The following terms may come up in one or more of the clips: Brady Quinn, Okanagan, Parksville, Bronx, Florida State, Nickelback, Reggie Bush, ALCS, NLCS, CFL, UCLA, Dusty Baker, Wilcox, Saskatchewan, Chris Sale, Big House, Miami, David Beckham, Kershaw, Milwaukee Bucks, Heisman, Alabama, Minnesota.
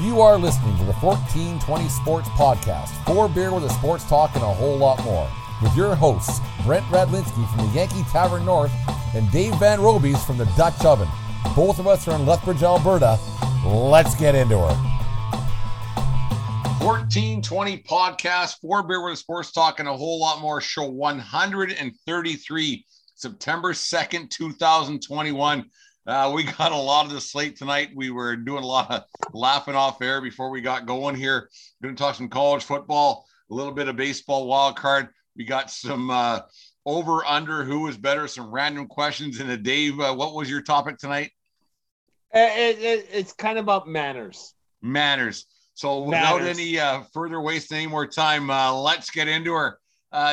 You are listening to the 1420 Sports Podcast, four beer with a sports talk and a whole lot more, with your hosts, Brent Radlinski from the Yankee Tavern North and Dave Van Rooijen from the Dutch Oven. Both of us are in Lethbridge, Alberta. Let's get into her. 1420 Podcast, four beer with a sports talk and a whole lot more, show 133, September 2nd, 2021. We got a lot of the slate tonight. We were doing a lot of laughing off air before we got going here. Going to talk some college football, a little bit of baseball wild card. We got some over, under, who was better, some random questions. And Dave, what was your topic tonight? It's kind of about manners. So without any further wasting any more time, let's get into her.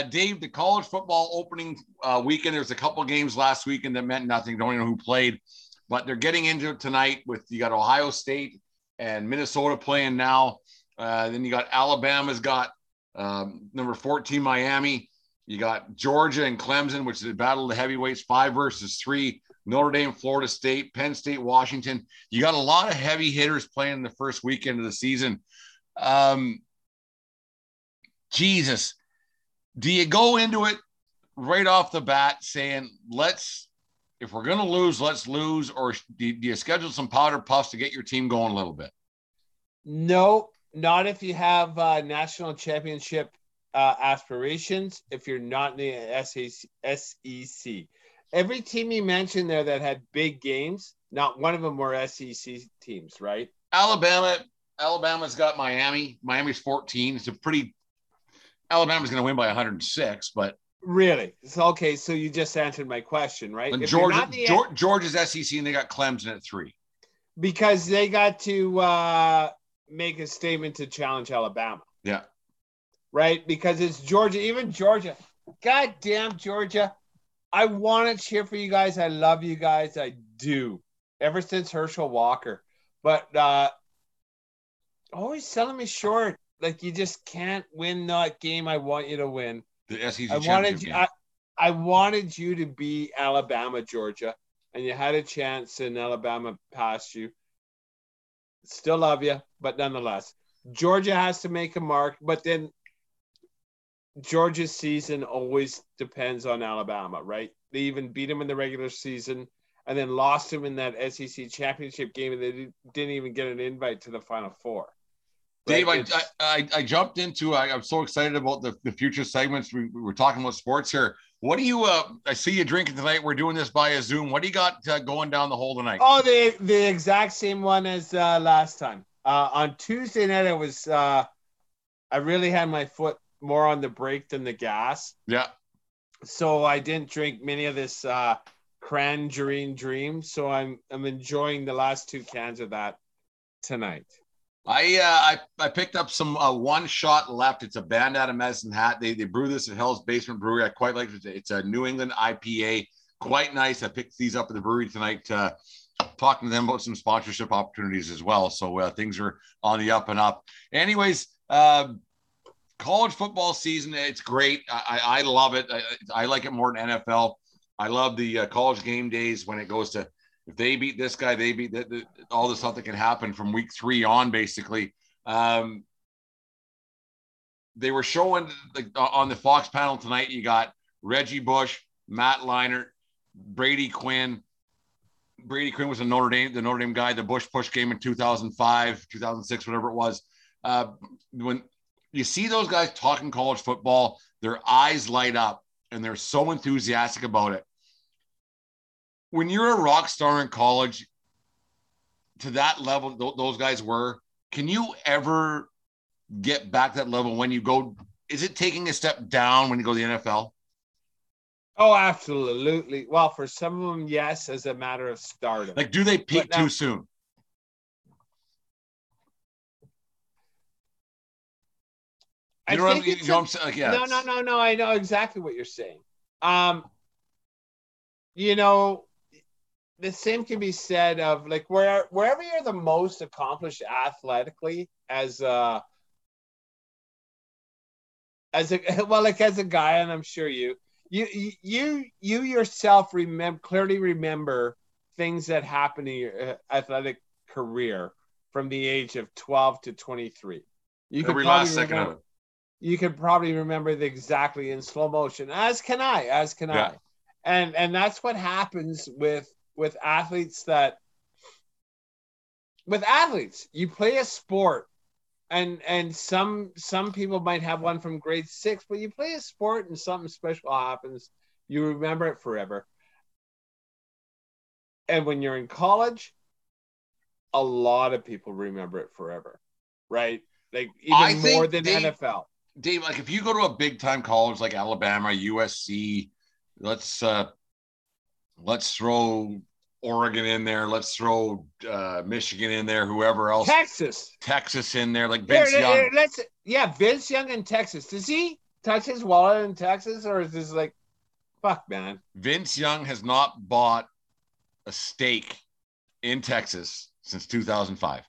Dave, the college football opening weekend, there's a couple games last weekend that meant nothing. Don't even know who played, but they're getting into it tonight with, you got Ohio State and Minnesota playing now. Then you got Alabama's got number 14, Miami. You got Georgia and Clemson, which is a battle of the heavyweights, 5-3. Notre Dame, Florida State, Penn State, Washington. You got a lot of heavy hitters playing the first weekend of the season. Jesus. Do you go into it right off the bat saying, if we're going to lose, let's lose? Or do you schedule some powder puffs to get your team going a little bit? No, not if you have national championship aspirations, if you're not in the SEC. Every team you mentioned there that had big games, not one of them were SEC teams, right? Alabama's got Miami. Miami's 14. It's a pretty... Alabama's going to win by 106, but... Really? Okay, so you just answered my question, right? And Georgia's SEC, and they got Clemson at 3. Because they got to make a statement to challenge Alabama. Yeah. Right? Because it's Georgia, even Georgia. God damn, Georgia. I want to cheer for you guys. I love you guys. I do. Ever since Herschel Walker. But always selling me short. Like, you just can't win that game I want you to win. The SEC championship game. I wanted you to be Alabama, Georgia, and you had a chance and Alabama passed you. Still love you, but nonetheless. Georgia has to make a mark, but then Georgia's season always depends on Alabama, right? They even beat them in the regular season and then lost them in that SEC championship game, and they didn't even get an invite to the Final Four. Dave, I jumped into. I'm so excited about the future segments. We were talking about sports here. What do you? I see you drinking tonight. We're doing this via Zoom. What do you got going down the hole tonight? Oh, the exact same one as last time. On Tuesday night, I was. I really had my foot more on the brake than the gas. Yeah. So I didn't drink many of this Tangerine Dream. So I'm enjoying the last 2 cans of that tonight. I picked up some One Shot Left. It's a band out of Medicine Hat. They brew this at Hell's Basement Brewery. I quite like it. It's a New England IPA. Quite nice. I picked these up at the brewery tonight, talking to them about some sponsorship opportunities as well. So things are on the up and up. Anyways, college football season, it's great. I love it. I like it more than NFL. I love the college game days when it goes to, if they beat this guy, they beat all the stuff that can happen from week 3 on, basically. They were showing, like, on the Fox panel tonight, you got Reggie Bush, Matt Leinart, Brady Quinn, Brady Quinn was the Notre Dame guy, the Bush game in 2005, 2006, whatever it was. When you see those guys talking college football, their eyes light up and they're so enthusiastic about it. When you're a rock star in college, to that level, those guys were, can you ever get back that level when you go, is it taking a step down when you go to the NFL? Oh, absolutely. Well, for some of them, yes, as a matter of stardom. Like, do they peak too soon? No, I know exactly what you're saying. You know, the same can be said of, like, wherever you're the most accomplished athletically as a guy, and I'm sure you yourself clearly remember things that happened in your athletic career from the age of 12 to 23. You could probably remember it exactly in slow motion, as can I. And that's what happens with athletes you play a sport and some people might have one from grade 6, but you play a sport and something special happens. You remember it forever. And when you're in college, a lot of people remember it forever, right? Like even more than NFL. Dave, like if you go to a big time college like Alabama, USC, let's throw Oregon in there. Let's throw Michigan in there. Whoever else, Texas in there. Like Vince Young. Vince Young in Texas. Does he touch his wallet in Texas, or is this like, fuck, man? Vince Young has not bought a steak in Texas since 2005.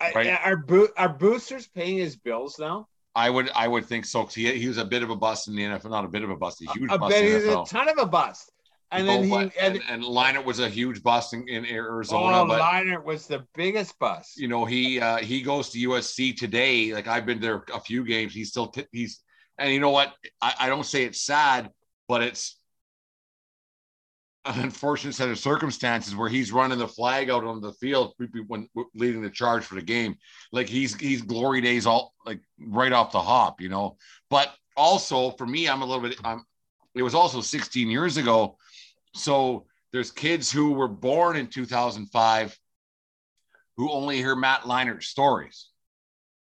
Right? Are boosters paying his bills now? I would think so. Cause he was a bit of a bust in the NFL. Not a bit of a bust. A huge bust in the NFL. He was a ton of a bust. And Leinart was a huge bust in Arizona. Oh, Leinart was the biggest bust. You know, he goes to USC today. Like I've been there a few games. He's still and you know what? I don't say it's sad, but it's an unfortunate set of circumstances where he's running the flag out on the field when leading the charge for the game. Like he's glory days all like right off the hop, you know. But also for me, it was also 16 years ago. So there's kids who were born in 2005 who only hear Matt Leinart stories,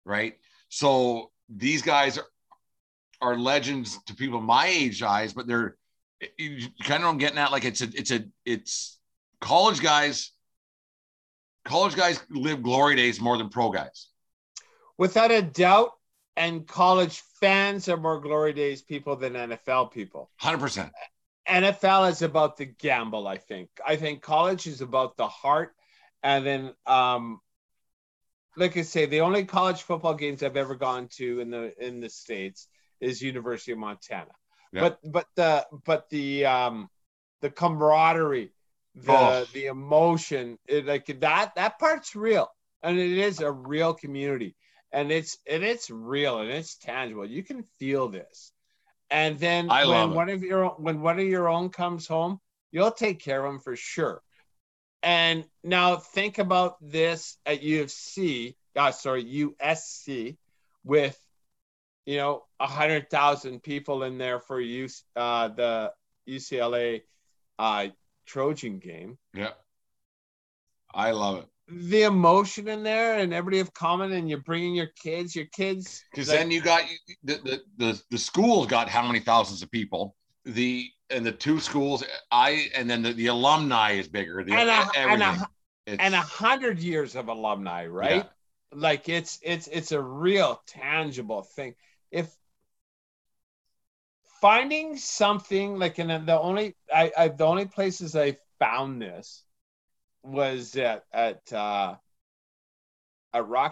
right? So these guys are legends to people my age eyes, but they're kind of getting at like it's college guys. College guys live glory days more than pro guys, without a doubt. And college fans are more glory days people than NFL people. 100%. NFL is about the gamble, I think. I think college is about the heart. And then, like I say, the only college football games I've ever gone to in the States is University of Montana. Yeah. But the camaraderie, the emotion, that part's real, and it is a real community. And it's real and it's tangible. You can feel this. And then when one of your own comes home, you'll take care of them for sure. And now think about this at USC with, you know, 100,000 people in there for the UCLA Trojan game. Yeah, I love it. The emotion in there, and everybody have common, and you're bringing your kids. Because then you got the schools got how many thousands of people? The two schools, and then the alumni is bigger. And 100 years of alumni, right? Yeah. Like it's a real tangible thing. If finding something like the only places I found this was at rock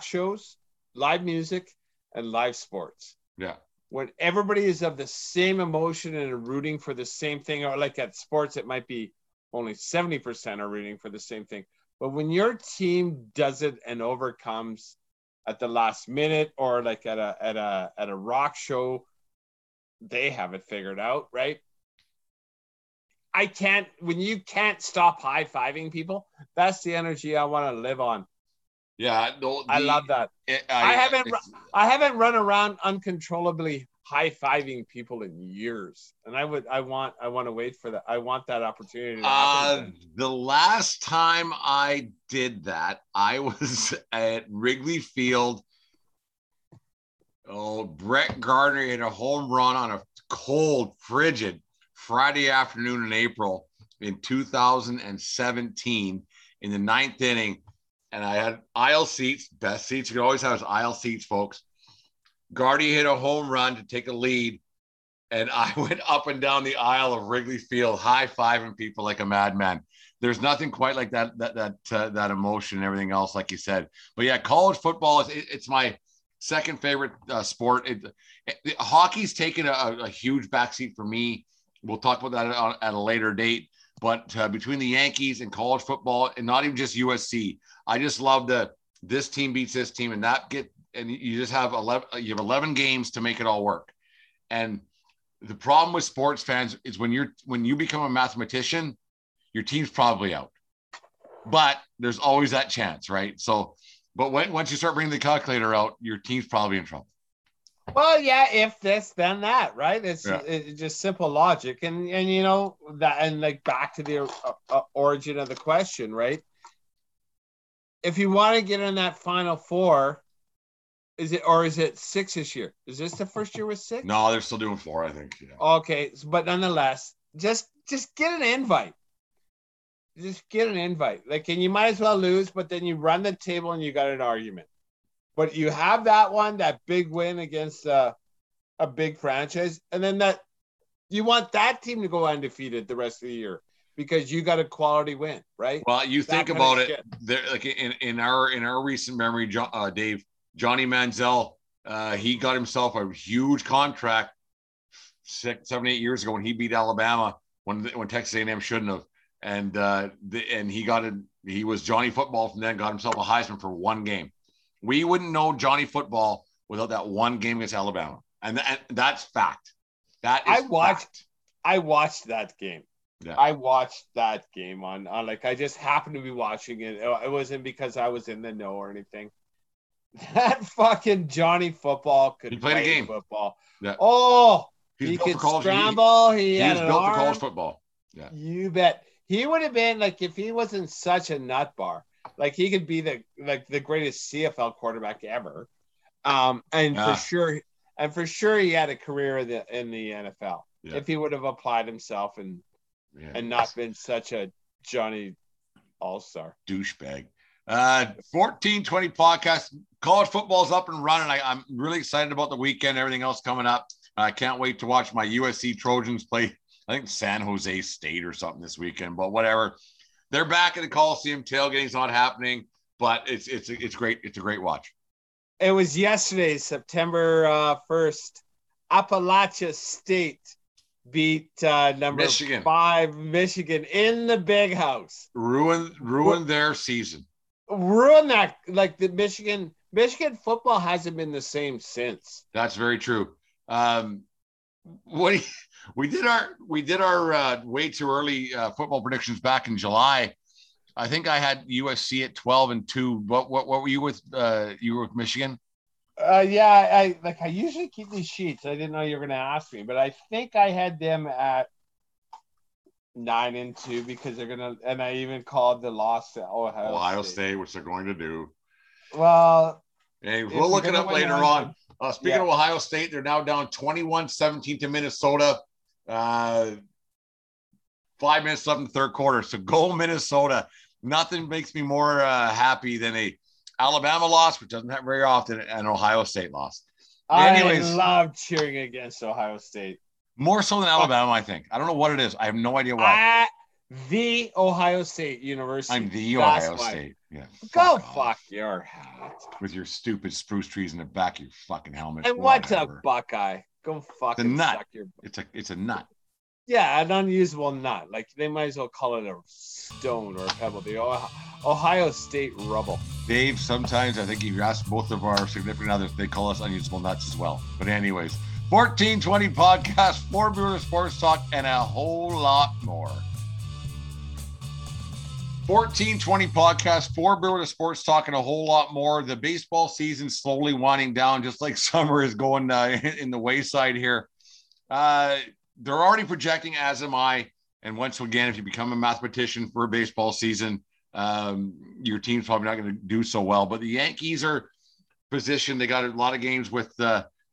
shows, live music, and live sports. Yeah, when everybody is of the same emotion and rooting for the same thing, or like at sports, it might be only 70% are rooting for the same thing. But when your team does it and overcomes at the last minute, or like at a rock show, they have it figured out, right? I can't, when you can't stop high-fiving people, that's the energy I want to live on. Yeah. I love that. I haven't run around uncontrollably high-fiving people in years. And I want to wait for that. I want that opportunity to happen. The last time I did that, I was at Wrigley Field. Oh, Brett Gardner hit a home run on a cold, frigid Friday afternoon in April in 2017 in the ninth inning. And I had aisle seats, best seats. You can always have aisle seats, folks. Gardy hit a home run to take a lead. And I went up and down the aisle of Wrigley Field, high-fiving people like a madman. There's nothing quite like that emotion and everything else, like you said. But yeah, college football is my second favorite sport. Hockey's taken a huge backseat for me. We'll talk about that at a later date. But between the Yankees and college football, and not even just USC, I just love this team beats this team, and you just have 11 games to make it all work. And the problem with sports fans is when you become a mathematician, your team's probably out. But there's always that chance, right? So, but once you start bringing the calculator out, your team's probably in trouble. Well, yeah, if this, then that, right? It's just simple logic, and you know that, and like back to the origin of the question, right? If you want to get in that Final Four. Is it six this year? Is this the first year with six? No, they're still doing four, I think. Yeah. Okay, but nonetheless, just get an invite. Just get an invite. Like, and you might as well lose, but then you run the table and you got an argument. But you have that one, that big win against a big franchise, and then that you want that team to go undefeated the rest of the year because you got a quality win, right? Well, you think about it, like in our recent memory, Dave. Johnny Manziel, he got himself a huge contract 6, 7, 8 years ago when he beat Alabama when Texas A&M shouldn't have, and he was Johnny Football from then, got himself a Heisman for one game. We wouldn't know Johnny Football without that one game against Alabama, and that's fact. I watched that game. Yeah. I watched that game on like I just happened to be watching it. It wasn't because I was in the know or anything. That fucking Johnny Football could play a game. Football. Yeah. Oh, he could scramble. He had an arm. He was built for college football. Yeah. You bet. He would have been like if he wasn't such a nutbar. Like he could be the greatest CFL quarterback ever. For sure, he had a career in the NFL if he would have applied himself and not been such a Johnny All-Star douchebag. 1420 podcast. College football's up and running. I'm really excited about the weekend. Everything else coming up. I can't wait to watch my USC Trojans play. I think San Jose State or something this weekend, but whatever. They're back in the Coliseum. Tailgating's not happening, but it's great. It's a great watch. It was yesterday, September 1st. Appalachia State beat number Michigan. 5 Michigan in the Big House. Ruined their season. Ruin that, like the Michigan football hasn't been the same since. That's very true. We did our way too early football predictions back in July. I think I had USC at 12-2. What were you with? You were with Michigan? I usually keep these sheets. I didn't know you were going to ask me, but I think I had them at 9-2 because they're gonna, and I even called the loss to Ohio State, which they're going to do. Well, hey, we'll look it up later on. Speaking of Ohio State, they're now down 21-17 to Minnesota. 5 minutes left in the third quarter, so go Minnesota. Nothing makes me more happy than a Alabama loss, which doesn't happen very often, and Ohio State loss. Anyways, I love cheering against Ohio State. More so than Alabama, I think. I don't know what it is. I have no idea why. The Ohio State University. I'm the Ohio State. Yeah. Go fuck your hat. With your stupid spruce trees in the back of your fucking helmet. And what's a Buckeye? Go fucking suck your butt. It's a nut. Yeah, an unusable nut. Like, they might as well call it a stone or a pebble. The Ohio State rubble. Dave, sometimes I think if you ask both of our significant others, they call us unusable nuts as well. But anyways... 1420 Podcast, 4 Brewer Sports Talk, and a whole lot more. 1420 Podcast, 4 Brewer Sports Talk, and a whole lot more. The baseball season slowly winding down, just like summer is going in the wayside here. They're already projecting, as am I. And once again, if you become a mathematician for a baseball season, your team's probably not going to do so well. But the Yankees are positioned. They got a lot of games with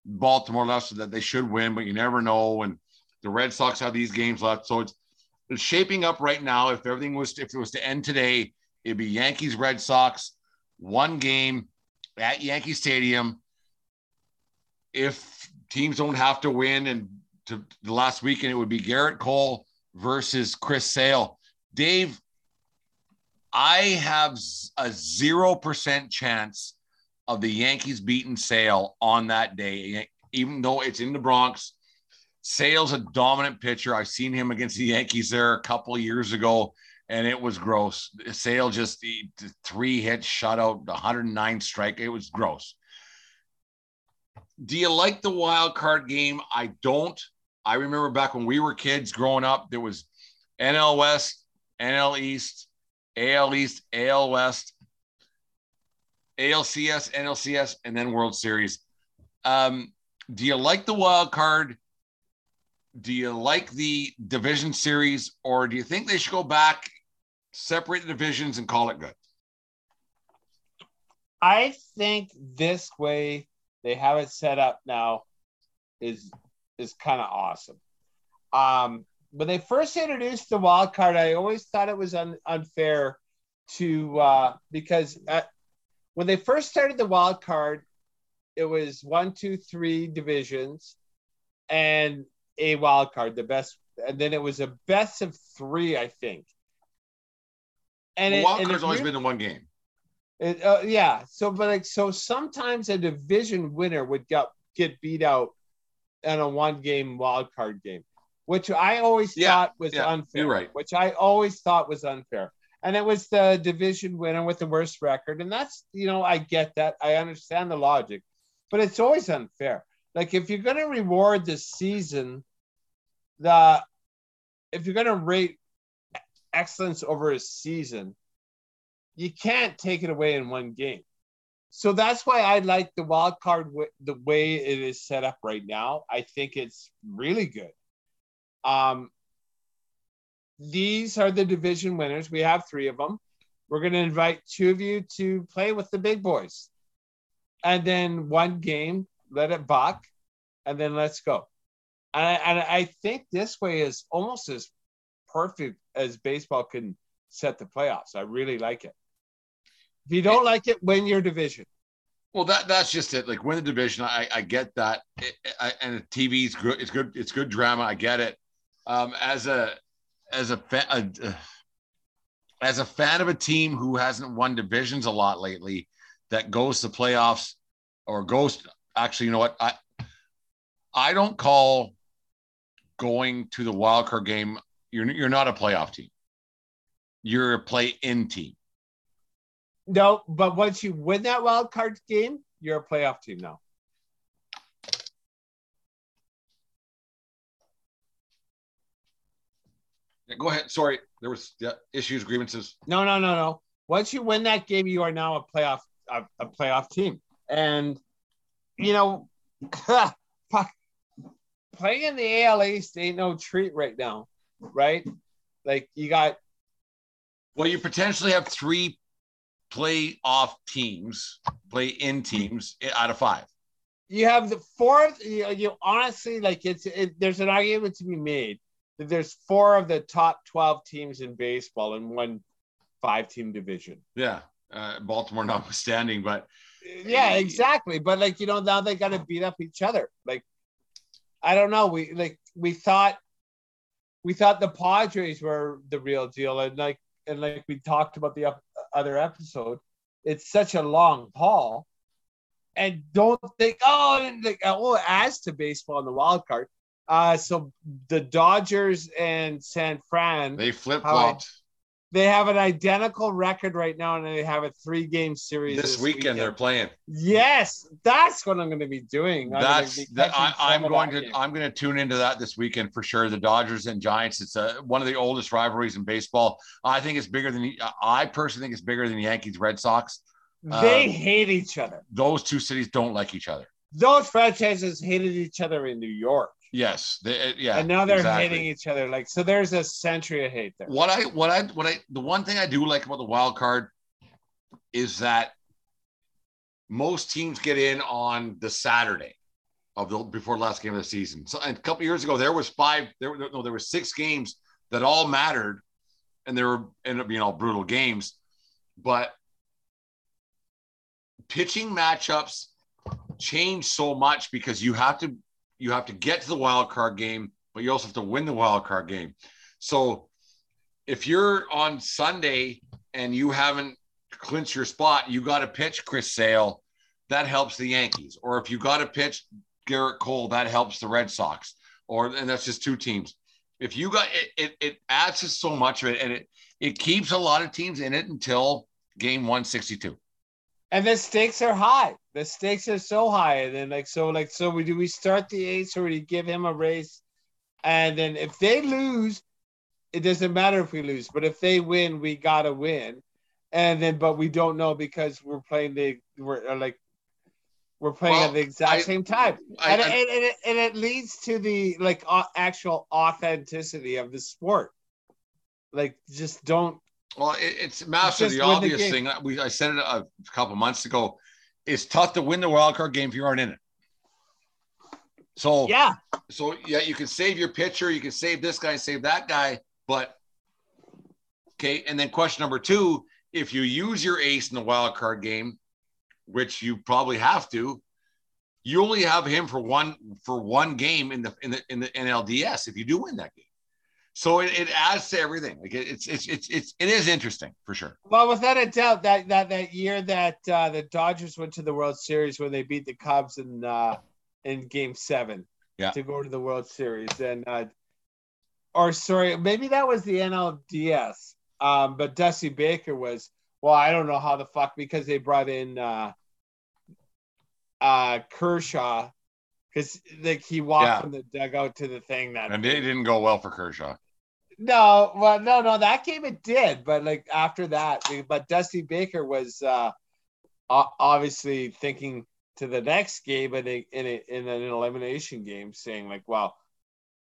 Baltimore left, so that they should win, but you never know. And the Red Sox have these games left. So it's shaping up right now. If it was to end today, it'd be Yankees, Red Sox, one game at Yankee Stadium. If teams don't have to win, and to the last weekend, it would be Garrett Cole versus Chris Sale. Dave, I have a 0% chance of the Yankees beating Sale on that day, even though it's in the Bronx. Sale's a dominant pitcher. I've seen him against the Yankees there a couple of years ago, and it was gross. Sale just the 3-hit shutout, 109 strike. It was gross. Do you like the wild card game? I don't. I remember back when we were kids growing up, there was NL West, NL East, AL East, AL West, ALCS, NLCS, and then World Series. Do you like the wild card? Do you like the division series, or do you think they should go back, separate the divisions, and call it good? I think this way they have it set up now is kind of awesome. When they first introduced the wild card, I always thought it was unfair to because when they first started the wild card, it was 1, 2, 3 divisions and a wild card, the best, and then it was a best of 3, I think. And the wild card's always been in one game. So sometimes a division winner would get beat out and a one-game wild card game, which I always thought was unfair. You're right. Which I always thought was unfair. And it was the division winner with the worst record. And that's, I get that. I understand the logic. But it's always unfair. Like, if you're going to reward the season, if you're going to rate excellence over a season, you can't take it away in one game. So that's why I like the wild card the way it is set up right now. I think it's really good. These are the division winners. We have 3 of them. We're going to invite 2 of you to play with the big boys. And then one game, let it buck, and then let's go. And I think this way is almost as perfect as baseball can set the playoffs. I really like it. If you don't like it, win your division. Well, that's just it. Like, win the division. I get that. And TV's good. It's good. It's good drama. I get it. As a fan of a team who hasn't won divisions a lot lately, that goes to playoffs or goes. Actually, you know what? I don't call going to the wild card game. You're not a playoff team. You're a play-in team. No, but once you win that wild card game, you're a playoff team now. Yeah, go ahead. Sorry, there was issues, grievances. No. Once you win that game, you are now a playoff team. And playing in the AL East ain't no treat right now, right? Like, you got. Well, you potentially have 3. Playoff teams, play-in teams out of 5. You have the 4th. You honestly, like, there's an argument to be made that there's 4 of the top 12 teams in baseball in one 5-team division. Yeah, Baltimore notwithstanding, but yeah, exactly. But now they got to beat up each other. Like, I don't know. We thought the Padres were the real deal, and we talked about the other episode, it's such a long haul, and don't think as to baseball in the wild card. So the Dodgers and San Fran, they flip flopped. They have an identical record right now, and they have a 3-game series this weekend. They're playing. Yes, that's what I'm going to be doing. I'm going to tune into that this weekend for sure. The Dodgers and Giants. It's one of the oldest rivalries in baseball. I think it's bigger than. I personally think it's bigger than the Yankees, Red Sox. They hate each other. Those two cities don't like each other. Those franchises hated each other in New York. Yes. And now they're hating each other. Like, so there's a century of hate there. The one thing I do like about the wild card is that most teams get in on the Saturday before the last game of the season. So a couple of years ago, there were 6 games that all mattered, and they ended up being all brutal games, but pitching matchups change so much because you have to get to the wild card game, but you also have to win the wild card game. So if you're on Sunday and you haven't clinched your spot, you got to pitch Chris Sale. That helps the Yankees. Or if you got to pitch Garrett Cole, that helps the Red Sox. And that's just two teams. If you got it adds to so much of it, and it keeps a lot of teams in it until game 162. And the stakes are high. The stakes are so high. And then we start the ace, or do we give him a race? And then if they lose, it doesn't matter if we lose, but if they win, we got to win. And then, but we don't know because we're playing at the exact same time. And it leads to the actual authenticity of the sport. Just don't. Well, it's master. The obvious thing I said it a couple months ago. It's tough to win the wild card game if you aren't in it. So you can save your pitcher, you can save this guy, save that guy, but okay. And then question number 2: if you use your ace in the wild card game, which you probably have to, you only have him for one game in the NLDS if you do win that game. So it adds to everything. It is interesting for sure. Well, without a doubt, that year that the Dodgers went to the World Series when they beat the Cubs in Game 7 to go to the World Series, maybe that was the NLDS. But Dusty Baker was I don't know how the fuck, because they brought in Kershaw. Because he walked from the dugout to the thing and it didn't go well for Kershaw. No, well, no, that game it did, but after that, but Dusty Baker was obviously thinking to the next game in an elimination game, saying "Wow,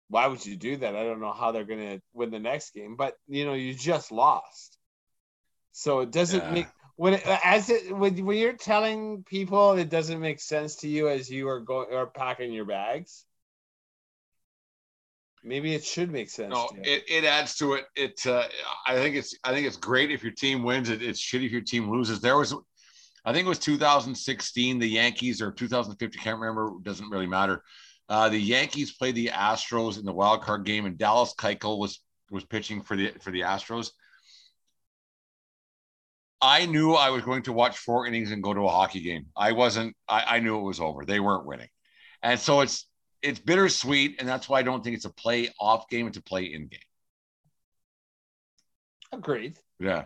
why would you do that? I don't know how they're going to win the next game, but you just lost, so it doesn't make." When you're telling people it doesn't make sense to you as you are going or packing your bags, maybe it should make sense. No, it adds to it. I think it's great if your team wins. It's shitty if your team loses. I think it was 2016, the Yankees, or 2015, can't remember. Doesn't really matter. The Yankees played the Astros in the wild card game, and Dallas Keuchel was pitching for the Astros. I knew I was going to watch 4 innings and go to a hockey game. I knew it was over. They weren't winning. And so it's bittersweet. And that's why I don't think it's a play off game. It's a play in game. Agreed. Yeah.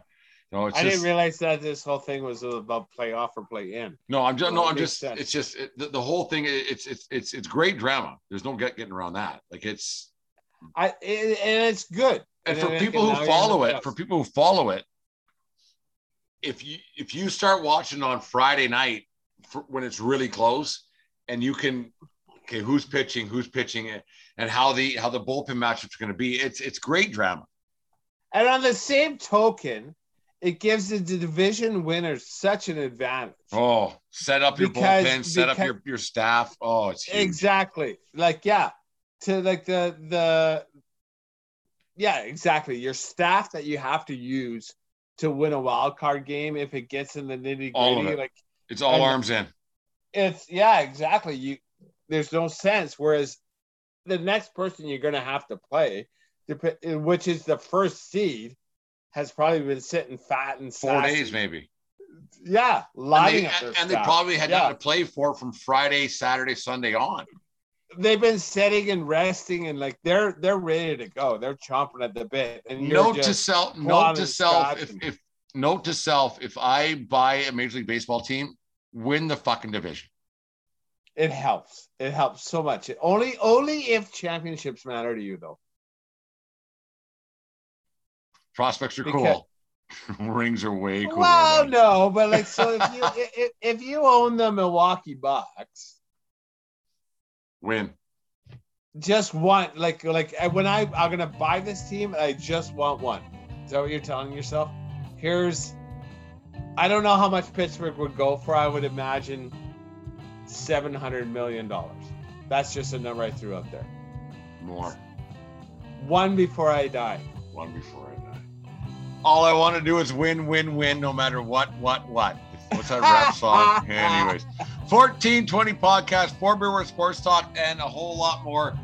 No, didn't realize that this whole thing was about play off or play in. The whole thing. It's great drama. There's no getting around that. It's good. And for people who follow it, if you start watching on Friday night when it's really close, and you can, okay, who's pitching it, and how the bullpen matchup's going to be, it's great drama. And on the same token, it gives the division winners such an advantage. Oh, set up your bullpen, set up your staff. Oh, it's huge. Exactly. Exactly. Your staff that you have to use to win a wild card game, if it gets in the nitty gritty, it's all arms in. Exactly. There's no sense. Whereas the next person you're going to have to play, which is the first seed, has probably been sitting fat and sassy. 4 days, maybe. Yeah, lining up their staff. They probably had nothing to play for from Friday, Saturday, Sunday on. they've been sitting and resting, and like they're ready to go. They're chomping at the bit. And note to self, if I buy a Major League Baseball team, win the fucking division. It helps. It helps so much. Only if championships matter to you, though. Prospects are cool. Rings are way cooler. Well, no, but like, so if you own the Milwaukee Bucks, win. Just want like when I'm gonna buy this team, I just want one. Is that what you're telling yourself? I don't know how much Pittsburgh would go for. I would imagine $700 million. That's just a number I threw out there. More. One before I die. All I want to do is win, win, win, no matter what. What's that rap song? Anyways, 1420 Podcast, Four Brewer Sports Talk, and a whole lot more.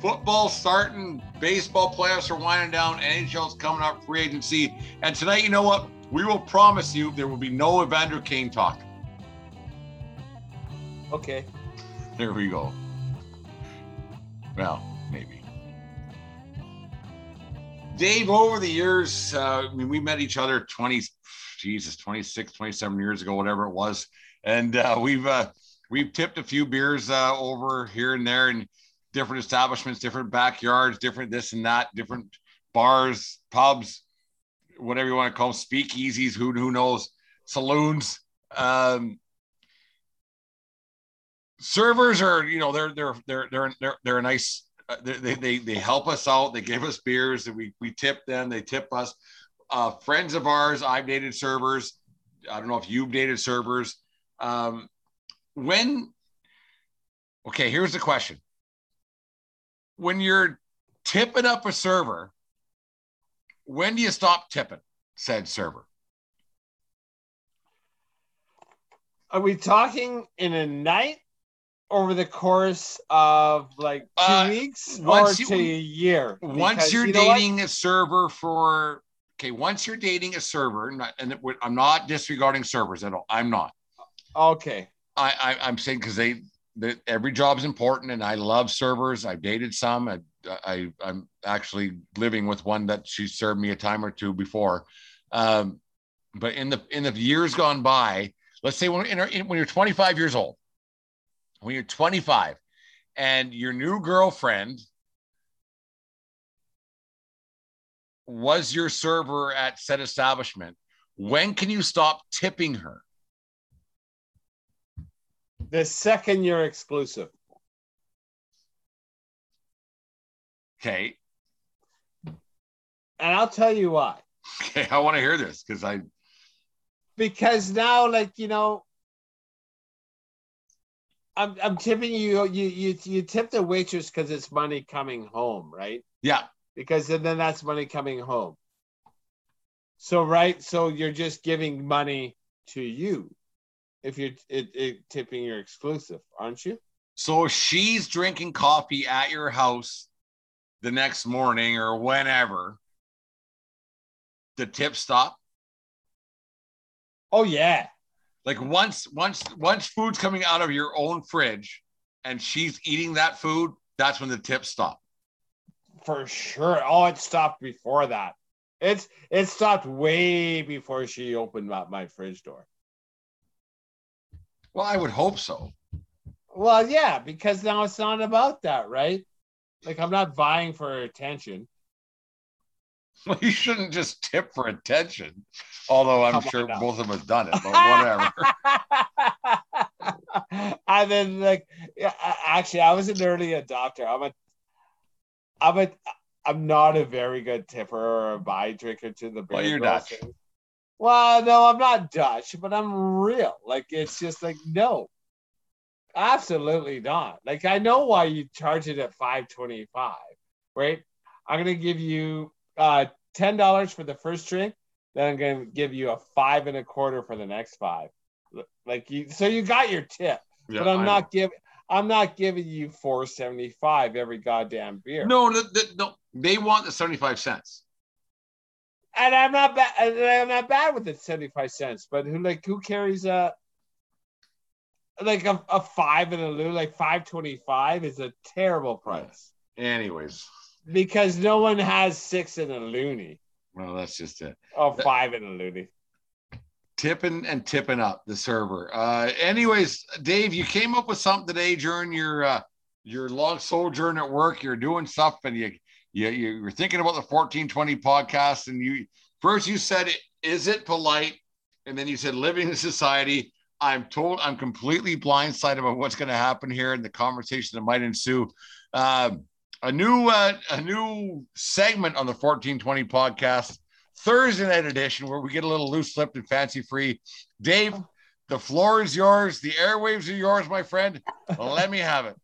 Football starting, baseball playoffs are winding down, NHL's coming up, free agency. And tonight, you know what? We will promise you there will be no Evander Kane talk. Okay. There we go. Well, maybe. Dave, over the years, I mean, we met each other 26, 27 years ago, whatever it was. And we've tipped a few beers over here and there in different establishments, different backyards, different this and that, different bars, pubs, whatever you want to call them, speakeasies, who knows, saloons. Servers are, you know, they're nice. They help us out. They give us beers and we tip them. They tip us. Friends of ours, I've dated servers. I don't know if you've dated servers. Here's the question. When you're tipping up a server, when do you stop tipping said server? Are we talking in a night? Over the course of like 2 weeks to a year. Once you're dating a server, I'm not disregarding servers at all. I'm not. Okay. I'm saying because every job's important, and I love servers. I've dated some. I'm actually living with one that she served me a time or two before. But in the years gone by, let's say when you're 25 years old. When you're 25 and your new girlfriend was your server at said establishment, when can you stop tipping her? The second you're exclusive. Okay. And I'll tell you why. Okay, I want to hear this because now, like, you know, I'm tipping you. You tip the waitress because it's money coming home, right? Yeah. Because then that's money coming home. So you're just giving money to you if you're tipping your exclusive, aren't you? So she's drinking coffee at your house the next morning or whenever. The tip stop. Oh yeah. Like once food's coming out of your own fridge and she's eating that food, that's when the tips stop. For sure. Oh, it stopped before that. It stopped way before she opened up my fridge door. Well, I would hope so. Well, yeah, because now it's not about that, right? Like, I'm not vying for her attention. Well, you shouldn't just tip for attention, although I'm sure both of us done it, but whatever. And then, like, actually, I was an early adopter. I'm not a very good tipper or a buy drinker to the beer. Well, you're Dutch. Well, no, I'm not Dutch, but I'm real. Like, it's just like, no, absolutely not. Like, I know why you charge it at $5.25, right? I'm gonna give you $10 for the first drink, then I'm gonna give you a $5.25 for the next $5. Like, you, so you got your tip, yeah, but I'm not giving you $4.75 every goddamn beer. No, they want the 75 cents, and I'm not bad with the 75 cents. But who carries a? like a five in a loo, like $5.25 is a terrible price. Anyways. Because no one has six in a loony. Well, that's just it. Oh, five in a loony. Tipping up the server. Anyways, Dave, you came up with something today during your long sojourn at work. You're doing stuff, and you're thinking about the 1420 podcast. And you said, "Is it polite?" And then you said, "Living in society." I'm told I'm completely blindsided about what's going to happen here and the conversation that might ensue. A new segment on the 1420 podcast. Thursday night edition, where we get a little loose-lipped and fancy-free. Dave, the floor is yours. The airwaves are yours, my friend. Let me have it.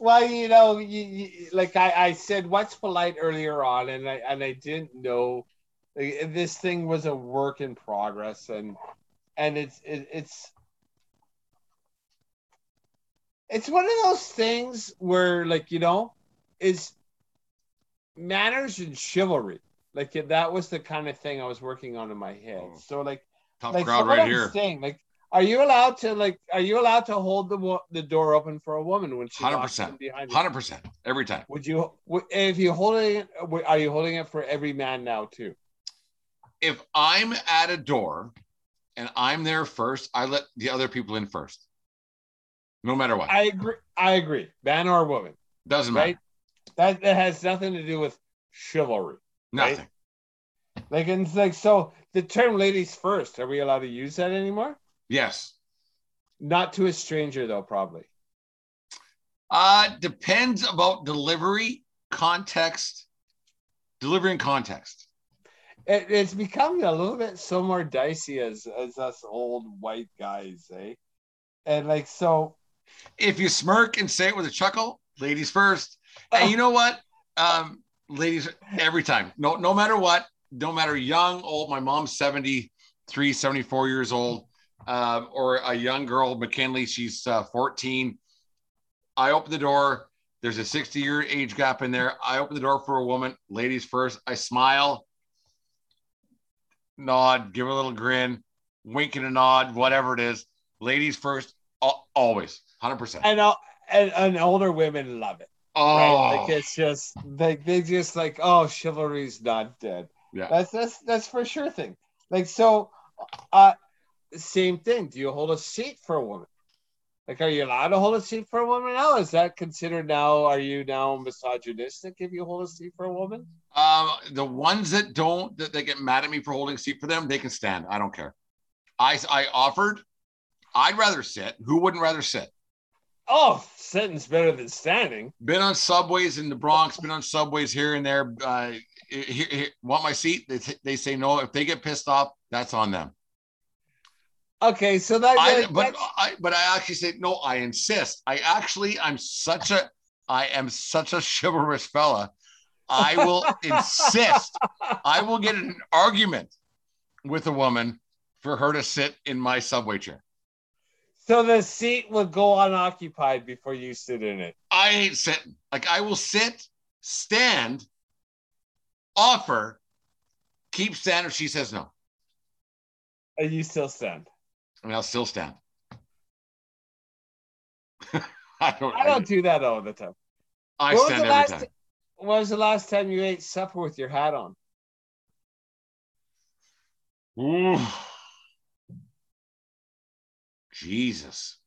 Well, you know, I said, what's polite earlier on, and I didn't know this thing was a work in progress, and it's one of those things where, like, you know, is manners and chivalry. Like, that was the kind of thing I was working on in my head. Oh, so, like, tough like, crowd so right here. Saying, like, are you allowed to hold the door open for a woman when she 100% behind you? 100% every time. Are you holding it for every man now too? If I'm at a door and I'm there first, I let the other people in first. No matter what. I agree. Man or woman. Doesn't matter. Right? That has nothing to do with chivalry. Nothing. Right? Like, and it's like, so the term ladies first, are we allowed to use that anymore? Yes. Not to a stranger though, probably. Depends about delivery and context. It's becoming a little bit so more dicey as us old white guys, eh? And like, so if you smirk and say it with a chuckle, ladies first. And you know what? Ladies, every time. No matter what, no matter young, old. My mom's 73, 74 years old, or a young girl, McKinley, she's 14. I open the door. There's a 60-year age gap in there. I open the door for a woman. Ladies first. I smile, nod, give a little grin, wink and a nod, whatever it is. Ladies first, always, 100%. And older women love it. Oh, right? Like, it's just like they just like, oh, chivalry's not dead. Yeah, that's for sure thing. Like, so, same thing. Do you hold a seat for a woman? Like, are you allowed to hold a seat for a woman now? Is that considered now? Are you now misogynistic if you hold a seat for a woman? The ones that don't, that they get mad at me for holding a seat for them, they can stand. I don't care. I offered. I'd rather sit. Who wouldn't rather sit? Oh, sitting's better than standing. Been on subways in the Bronx, been on subways here and there. Here, want my seat? They say no. If they get pissed off, that's on them. Okay, so I actually say no. I insist. I am such a chivalrous fella. I will insist. I will get in an argument with a woman for her to sit in my subway chair. So the seat will go unoccupied before you sit in it. I ain't sitting. Like, I will sit, stand, offer, keep stand if she says no. And you still stand? I mean, I'll still stand. I don't do that all the time. I stand every time. When was the last time you ate supper with your hat on? Ooh. Jesus.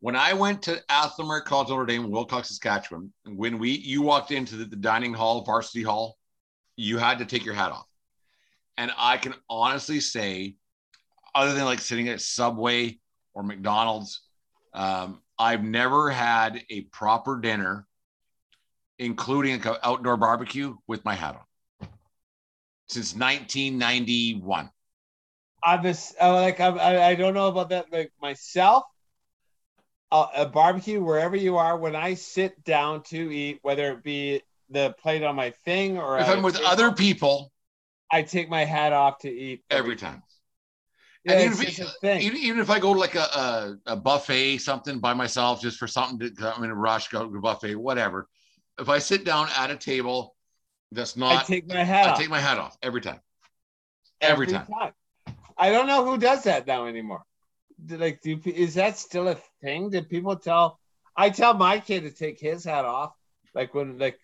When I went to Athelmer College, Notre Dame, in Wilcox, Saskatchewan, when you walked into the dining hall, varsity hall, you had to take your hat off. And I can honestly say, other than like sitting at Subway or McDonald's, I've never had a proper dinner, including an outdoor barbecue, with my hat on since 1991. I don't know about that. Like, myself, a barbecue, wherever you are, when I sit down to eat, whether it be the plate on my thing or if I'm with other people, I take my hat off to eat every time. Yeah, and even if I go to like a buffet, something by myself, just for something to, I'm in a rush, go to a buffet, whatever. If I sit down at a table, I take my hat off every time. Every time. I don't know who does that now anymore. like, is that still a thing? Do people tell? I tell my kid to take his hat off, like when like.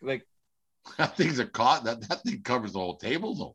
That thing's a cot. That thing covers the whole table, though.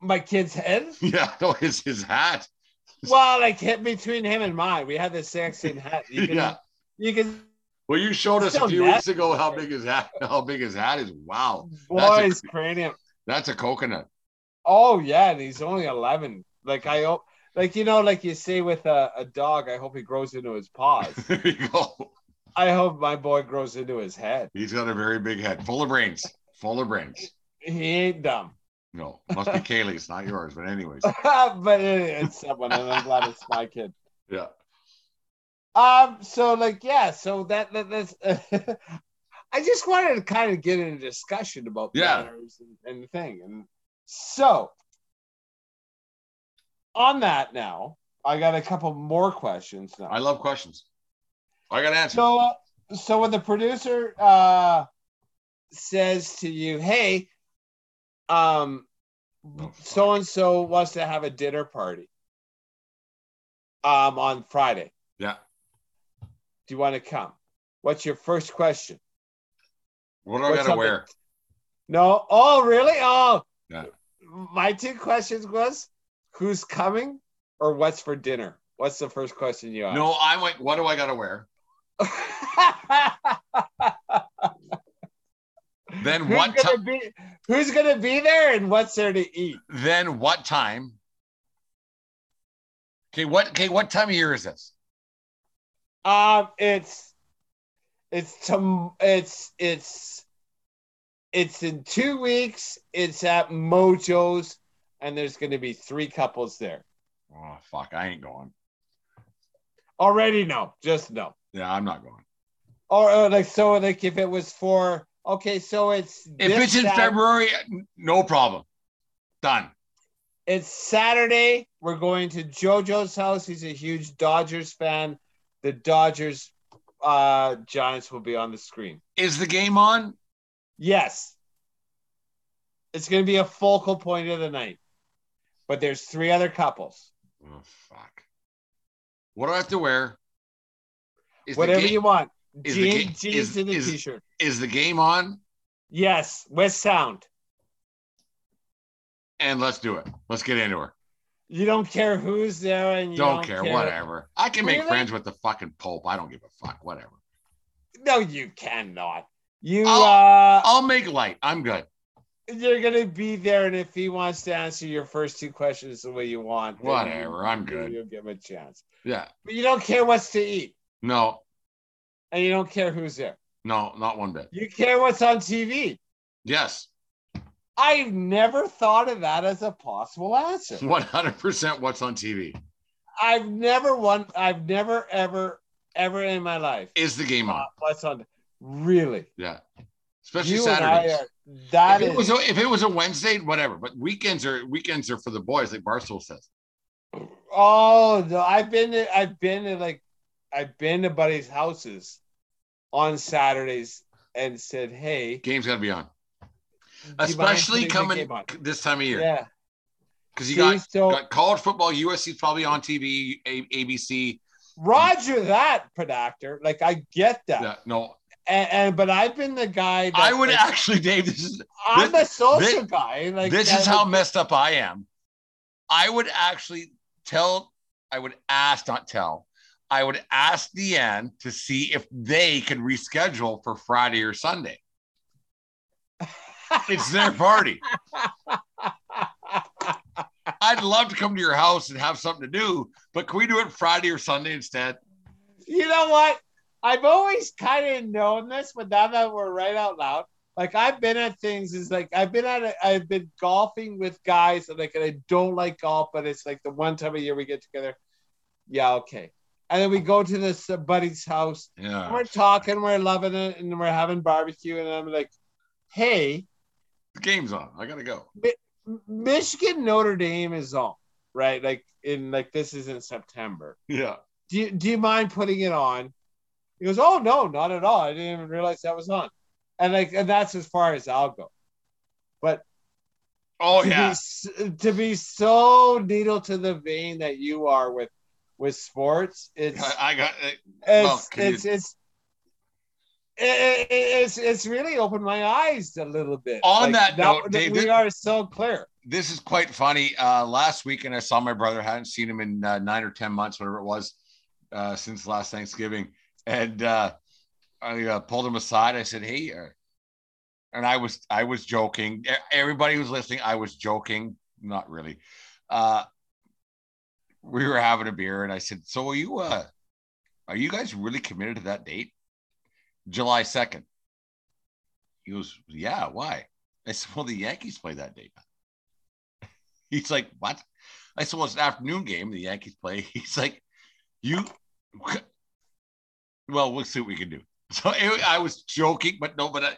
My kid's head? Yeah, no, his hat. Well, like between him and mine, we had the exact same hat. You can. Well, you showed us a few weeks ago how big his hat is. Wow, boy's cranium. That's a coconut. Oh yeah, and he's only 11. Like I hope, like you know, like you say with a dog, I hope he grows into his paws. There you go. I hope my boy grows into his head. He's got a very big head, full of brains. He ain't dumb. No, must be Kaylee's, not yours. But anyways, but it's someone, and I'm glad it's my kid. Yeah. So like, yeah. So that's. I just wanted to kind of get in a discussion about manners and the thing, and so on that. Now I got a couple more questions. Now I love questions. I got answers. So when the producer says to you, "Hey, so and so wants to have a dinner party on Friday. Yeah. Do you want to come?" What's your first question? What do I gotta wear? No. Oh, really? Oh. Yeah. My two questions was who's coming or what's for dinner? What's the first question you asked? No, I went, what do I gotta wear? Then who's going to be there and what's there to eat? Then what time? Okay, what time of year is this? It's in 2 weeks. It's at Mojo's and there's going to be 3 couples there. Oh fuck, I ain't going. Already no, just no. Yeah, I'm not going. Or like so like if it was for okay, so it's in February, no problem. Done. It's Saturday. We're going to JoJo's house. He's a huge Dodgers fan. The Dodgers Giants will be on the screen. Is the game on? Yes. It's going to be a focal point of the night. But there's 3 other couples. Oh, fuck. What do I have to wear? Whatever you want. Jeans and a t-shirt. Is the game on? Yes, with sound. And let's do it. Let's get into it. You don't care who's there, and you don't care. Whatever. I can make friends with the fucking Pope. I don't give a fuck. Whatever. No, you cannot. I'll make light. I'm good. You're gonna be there, and if he wants to answer your first 2 questions the way you want, whatever. I'm good. You'll give him a chance. Yeah. But you don't care what's to eat. No. And you don't care who's there. No, not one bit. You care what's on TV. Yes. I've never thought of that as a possible answer. 100% what's on TV. I've never, ever in my life. Is the game on? What's on? Really? Yeah. Especially Saturdays. If it was a Wednesday, whatever. But weekends are for the boys, like Barstool says. Oh no! I've been to buddies' houses on Saturdays and said, "Hey, game's got to be on, especially coming this time of year." Yeah, because you got college football. USC's probably on TV, ABC. Roger that, Predactor. Like I get that. Yeah, no, but I've been the guy. That, I would actually, Dave. I'm a social guy. Like this is how messed up I am. I would actually tell I would ask, not tell. I would ask DN to see if they could reschedule for Friday or Sunday. It's their party. I'd love to come to your house and have something to do, but can we do it Friday or Sunday instead? You know what? I've always kind of known this, but now that we're right out loud, like I've been at things is like, I've been golfing with guys and like, and I don't like golf, but it's like the one time a year we get together. Yeah. Okay. And then we go to this buddy's house. Yeah. We're talking, we're loving it. And we're having barbecue. And I'm like, hey, the game's on. I gotta go. Michigan Notre Dame is on, right? Like in like this is in September. Yeah. Do you mind putting it on? He goes, oh no, not at all. I didn't even realize that was on. And like and that's as far as I'll go. But oh yeah, to be so needle to the vein that you are with sports, it's it's really opened my eyes a little bit. On like, that note, Dave, we are so clear. This is quite funny. Last weekend, I saw my brother. I hadn't seen him in 9 or 10 months, whatever it was, since last Thanksgiving. And I pulled him aside. I said, "Hey," and I was joking. Everybody who's listening, I was joking. Not really. We were having a beer, and I said, "So are you guys really committed to that date? July 2nd. He goes, yeah, why? I said, well, the Yankees play that day. He's like, what? I said, well, it's an afternoon game. The Yankees play. He's like, well, we'll see what we can do. So I was joking, whatever.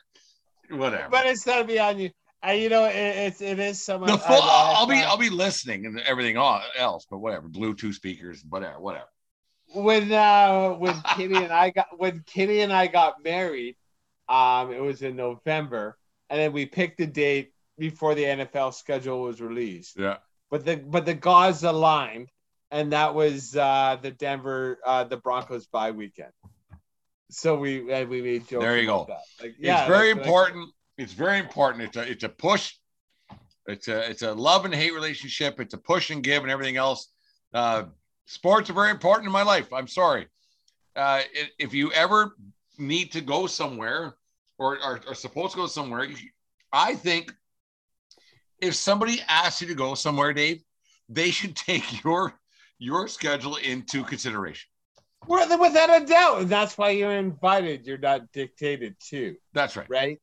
But it's gotta be on you. You know, it is someone. I'll be listening and everything else, but whatever. Bluetooth speakers, whatever. When Kitty and I got married, it was in November, and then we picked the date before the NFL schedule was released. Yeah. But the gods aligned, and that was the Denver the Broncos bye weekend. So we made jokes. There you go. Like, yeah, it's very important. It's very important. It's a push. It's a love and hate relationship. It's a push and give and everything else. Sports are very important in my life. I'm sorry. If you ever need to go somewhere or are supposed to go somewhere, I think if somebody asks you to go somewhere, Dave, they should take your schedule into consideration. Well, without a doubt. That's why you're invited. You're not dictated to. That's right. Right?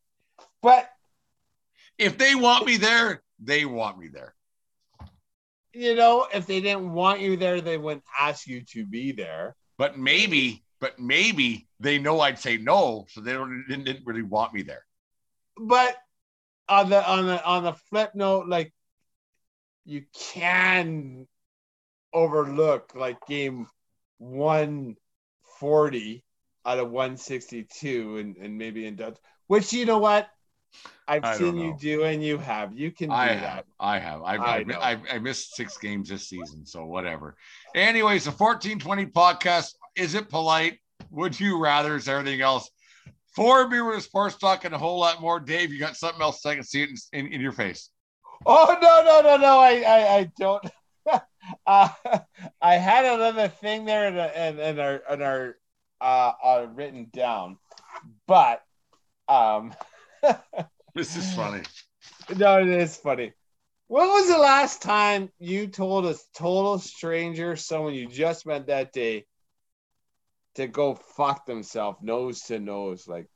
But if they want me there, they want me there. You know, if they didn't want you there, they wouldn't ask you to be there. But maybe they know I'd say no, so they didn't really want me there. But on the flip note, like you can overlook like game 140 out of 162 and maybe in Dutch, which you know what? I've seen you do, and you have. You can do that. I have. I missed 6 games this season, so whatever. Anyways, the 1420 podcast, is it polite? Would you rather? Is everything else? For beer with sports talk and a whole lot more. Dave, you got something else? I can see it in your face. Oh, no. I don't. I had another thing there and are written down, but – This is funny. No, it is funny. When was the last time you told a total stranger, someone you just met that day, to go fuck themselves nose to nose? Like,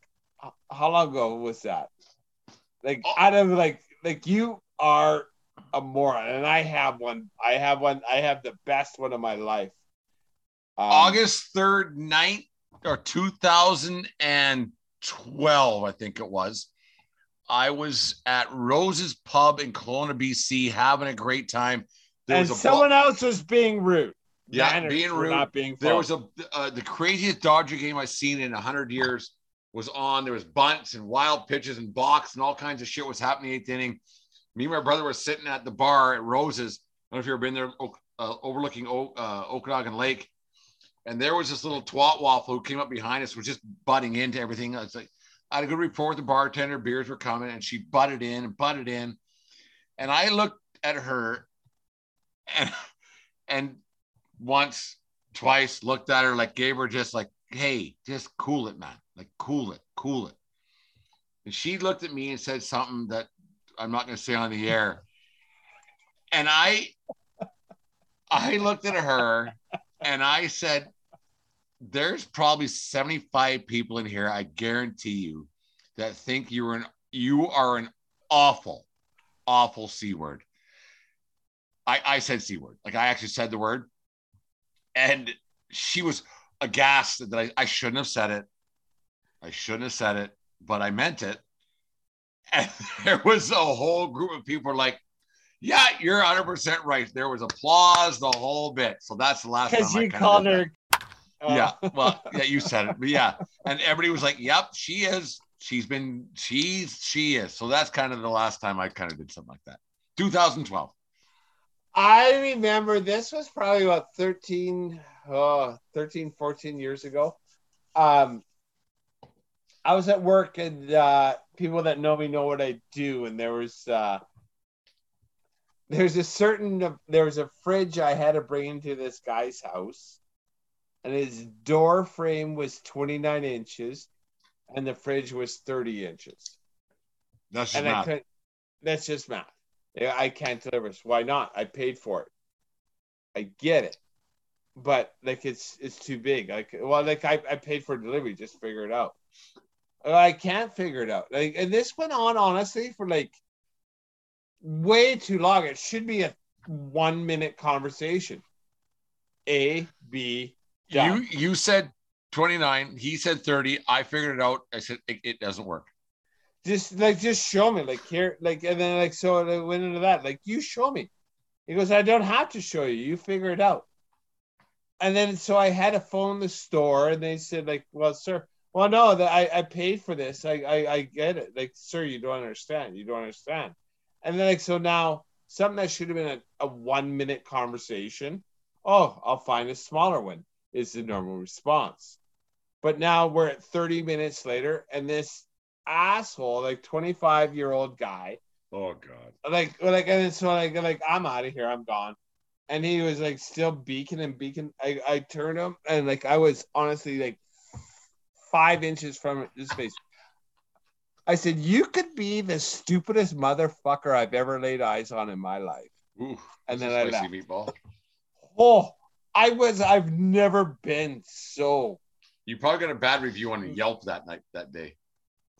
how long ago was that? Like, out of like you are a moron, and I have one. I have the best one of my life. August 3rd, 2012, I think it was. I was at Rose's Pub in Kelowna, BC, having a great time. Someone else was being rude. Yeah, Manners being rude. Not being there was the craziest Dodger game I've seen in 100 years was on. There was bunts and wild pitches and balks and all kinds of shit was happening in the 8th inning. Me and my brother were sitting at the bar at Rose's. I don't know if you've ever been there, overlooking Okanagan Lake. And there was this little twat waffle who came up behind us, was just butting into everything. I was like, I had a good rapport with the bartender. Beers were coming, and she butted in. And I looked at her, and once, twice, looked at her, like gave her just like, hey, just cool it, man. Like, cool it. And she looked at me and said something that I'm not going to say on the air. And I looked at her and I said, there's probably 75 people in here, I guarantee you, that think you are an awful, awful C word. I said C word. Like, I actually said the word. And she was aghast that I shouldn't have said it. I shouldn't have said it, but I meant it. And there was a whole group of people like, yeah, you're 100% right. There was applause, the whole bit. So that's the last time I kind of called her. Yeah, well, yeah, you said it. But yeah, and everybody was like, yep, she is. She is. So that's kind of the last time I kind of did something like that. 2012. I remember this was probably about 14 years ago. I was at work, and people that know me know what I do. And there was there was a fridge I had to bring into this guy's house, and his door frame was 29 inches, and the fridge was 30 inches. That's just math. That's just math. Yeah, I can't deliver this. Why not? I paid for it. I get it, but like it's too big. Like, well, like I paid for delivery. Just figure it out. I can't figure it out. Like, and this went on honestly for like way too long. It should be a 1 minute conversation. A, B. Done. You said 29. He said 30. I figured it out. I said it doesn't work. Just show me, like here, like, and then like, so I went into that, like, you show me. He goes, I don't have to show you. You figure it out. And then, so I had to phone the store, and they said like, well, sir, well, no, that I paid for this. I get it. Like, sir, you don't understand. You don't understand. And then like, so now something that should have been a 1 minute conversation. Oh, I'll find a smaller one is the normal response. But now we're at 30 minutes later, and this asshole, like 25-year-old guy. Oh God. Like, and then so like I'm out of here. I'm gone. And he was like still beaking. I turned him, and like I was honestly like 5 inches from his face. I said, "You could be the stupidest motherfucker I've ever laid eyes on in my life." Ooh, and then I laughed. Meatball. Oh, I've never been so. You probably got a bad review on Yelp that day.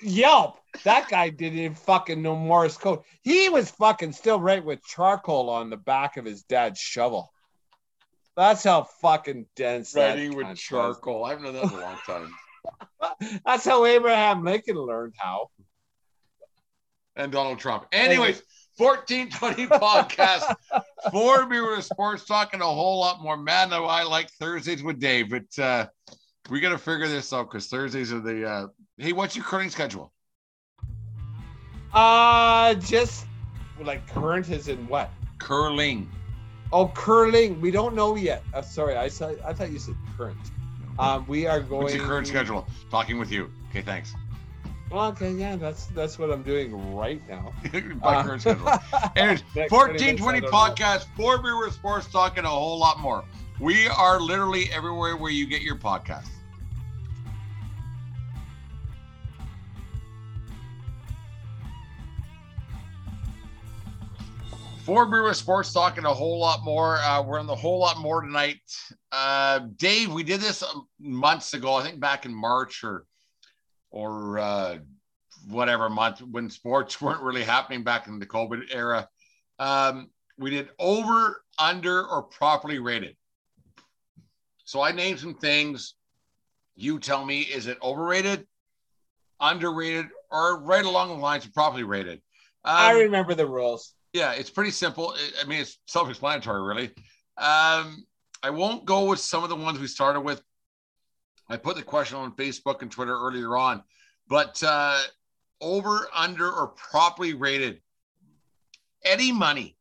Yelp. That guy didn't fucking know Morse code. He was fucking still right with charcoal on the back of his dad's shovel. That's how fucking dense. Writing with charcoal. I've known that in a long time. That's how Abraham Lincoln learned how. And Donald Trump. Anyways, 1420 podcast. 4 beer with sports talk and a whole lot more. Man, I like Thursdays with Dave, but we got to figure this out because Thursdays are the. Hey, what's your current schedule? Just like current is in what? Curling. Oh, curling. We don't know yet. Sorry, I thought you said current. We are going. What's your current schedule? Talking with you. Okay, thanks. Well, okay, yeah, that's what I'm doing right now. My current schedule. And 1420 podcast, 4 beer with sports talk, and a whole lot more. We are literally everywhere where you get your podcasts. More Brewer Sports Talk and a whole lot more. We're on the whole lot more tonight. Dave, we did this months ago, I think back in March or whatever month when sports weren't really happening back in the COVID era. We did over, under, or properly rated. So I named some things. You tell me, is it overrated, underrated, or right along the lines of properly rated? I remember the rules. Yeah, it's pretty simple. I mean, it's self-explanatory, really. I won't go with some of the ones we started with. I put the question on Facebook and Twitter earlier on. But over, under, or properly rated. Eddie Money.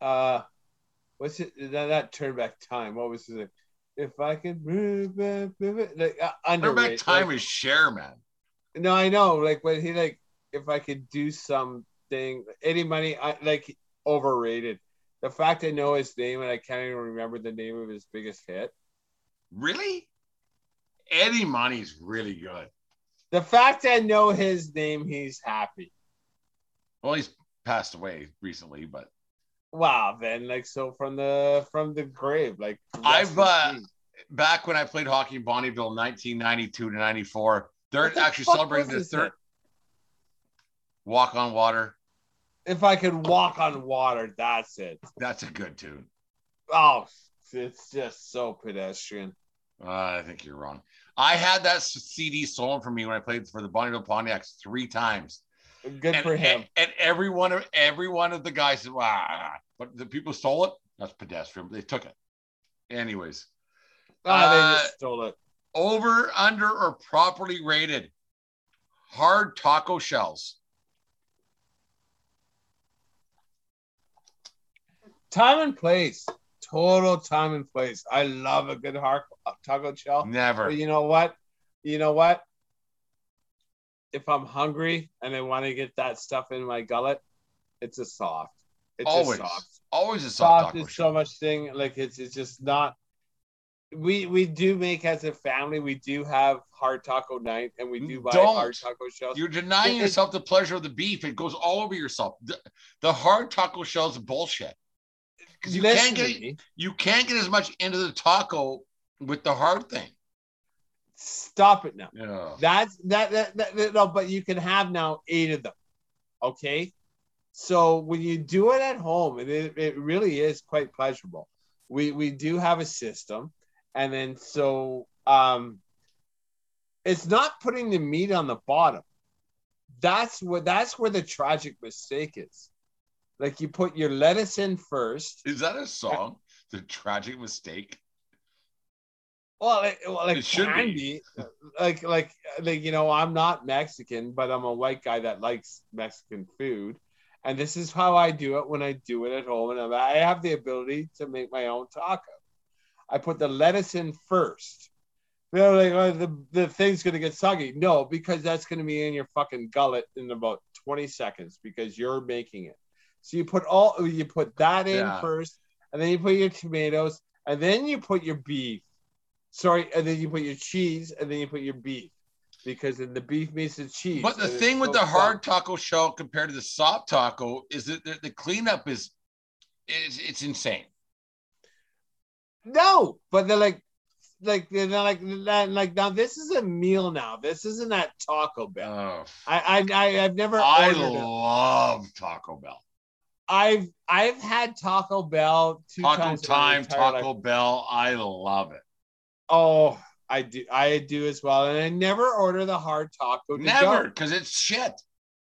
What's it? That turn back time. What was it? If I could move it. Like, turn back time is Cher, man. No, I know. Like, when he, like, if I could do something, Eddie Money, overrated. The fact I know his name and I can't even remember the name of his biggest hit. Really? Eddie Money's really good. The fact I know his name, he's happy. Well, he's passed away recently, but wow, then like so from the grave, like I've back when I played hockey in Bonneville, 1992 to 94, they're actually celebrating the third Walk on Water. If I could walk on water, that's it. That's a good tune. Oh, it's just so pedestrian. I think you're wrong. I had that CD stolen from me when I played for the Bonneville Pontiacs 3 times. Good for him. And every one of the guys said, "Wow!" But the people stole it. That's pedestrian. They took it. Anyways, they just stole it. Over, under, or properly rated hard taco shells. Time and place. Total time and place. I love a good hard taco shell. Never. But you know what? If I'm hungry and I want to get that stuff in my gullet, it's a soft. It's always a soft. Always a soft. Soft is so much thing. Like it's just not. We do make as a family. We do have hard taco night, and we do buy hard taco shells. You're denying yourself the pleasure of the beef. It goes all over yourself. The hard taco shells are bullshit. Because you can't get as much into the taco with the hard thing. Stop it now. Yeah. No, but you can have now 8 of them. Okay. So when you do it at home, it really is quite pleasurable. We do have a system. And then so it's not putting the meat on the bottom. That's where the tragic mistake is. Like you put your lettuce in first. Is that a song? The Tragic Mistake? Well, like it should candy, be. like I'm not Mexican, but I'm a white guy that likes Mexican food, and this is how I do it when I do it at home, and I have the ability to make my own taco. I put the lettuce in first. They're like, oh, the thing's gonna get soggy. No, because that's gonna be in your fucking gullet in about 20 seconds because you're making it. So you put that in first, and then you put your tomatoes, and then you put your beef. Sorry, and then you put your cheese, and then you put your beef, because then the beef meets the cheese. But the thing with the hard taco shell compared to the soft taco is that the cleanup is it's insane. No, but they're like now this is a meal now. This isn't at Taco Bell. Oh, I've never. I love Taco Bell. I've had Taco Bell 2 times. Taco Bell. I love it. Oh, I do as well. And I never order the hard taco. Never, because it's shit.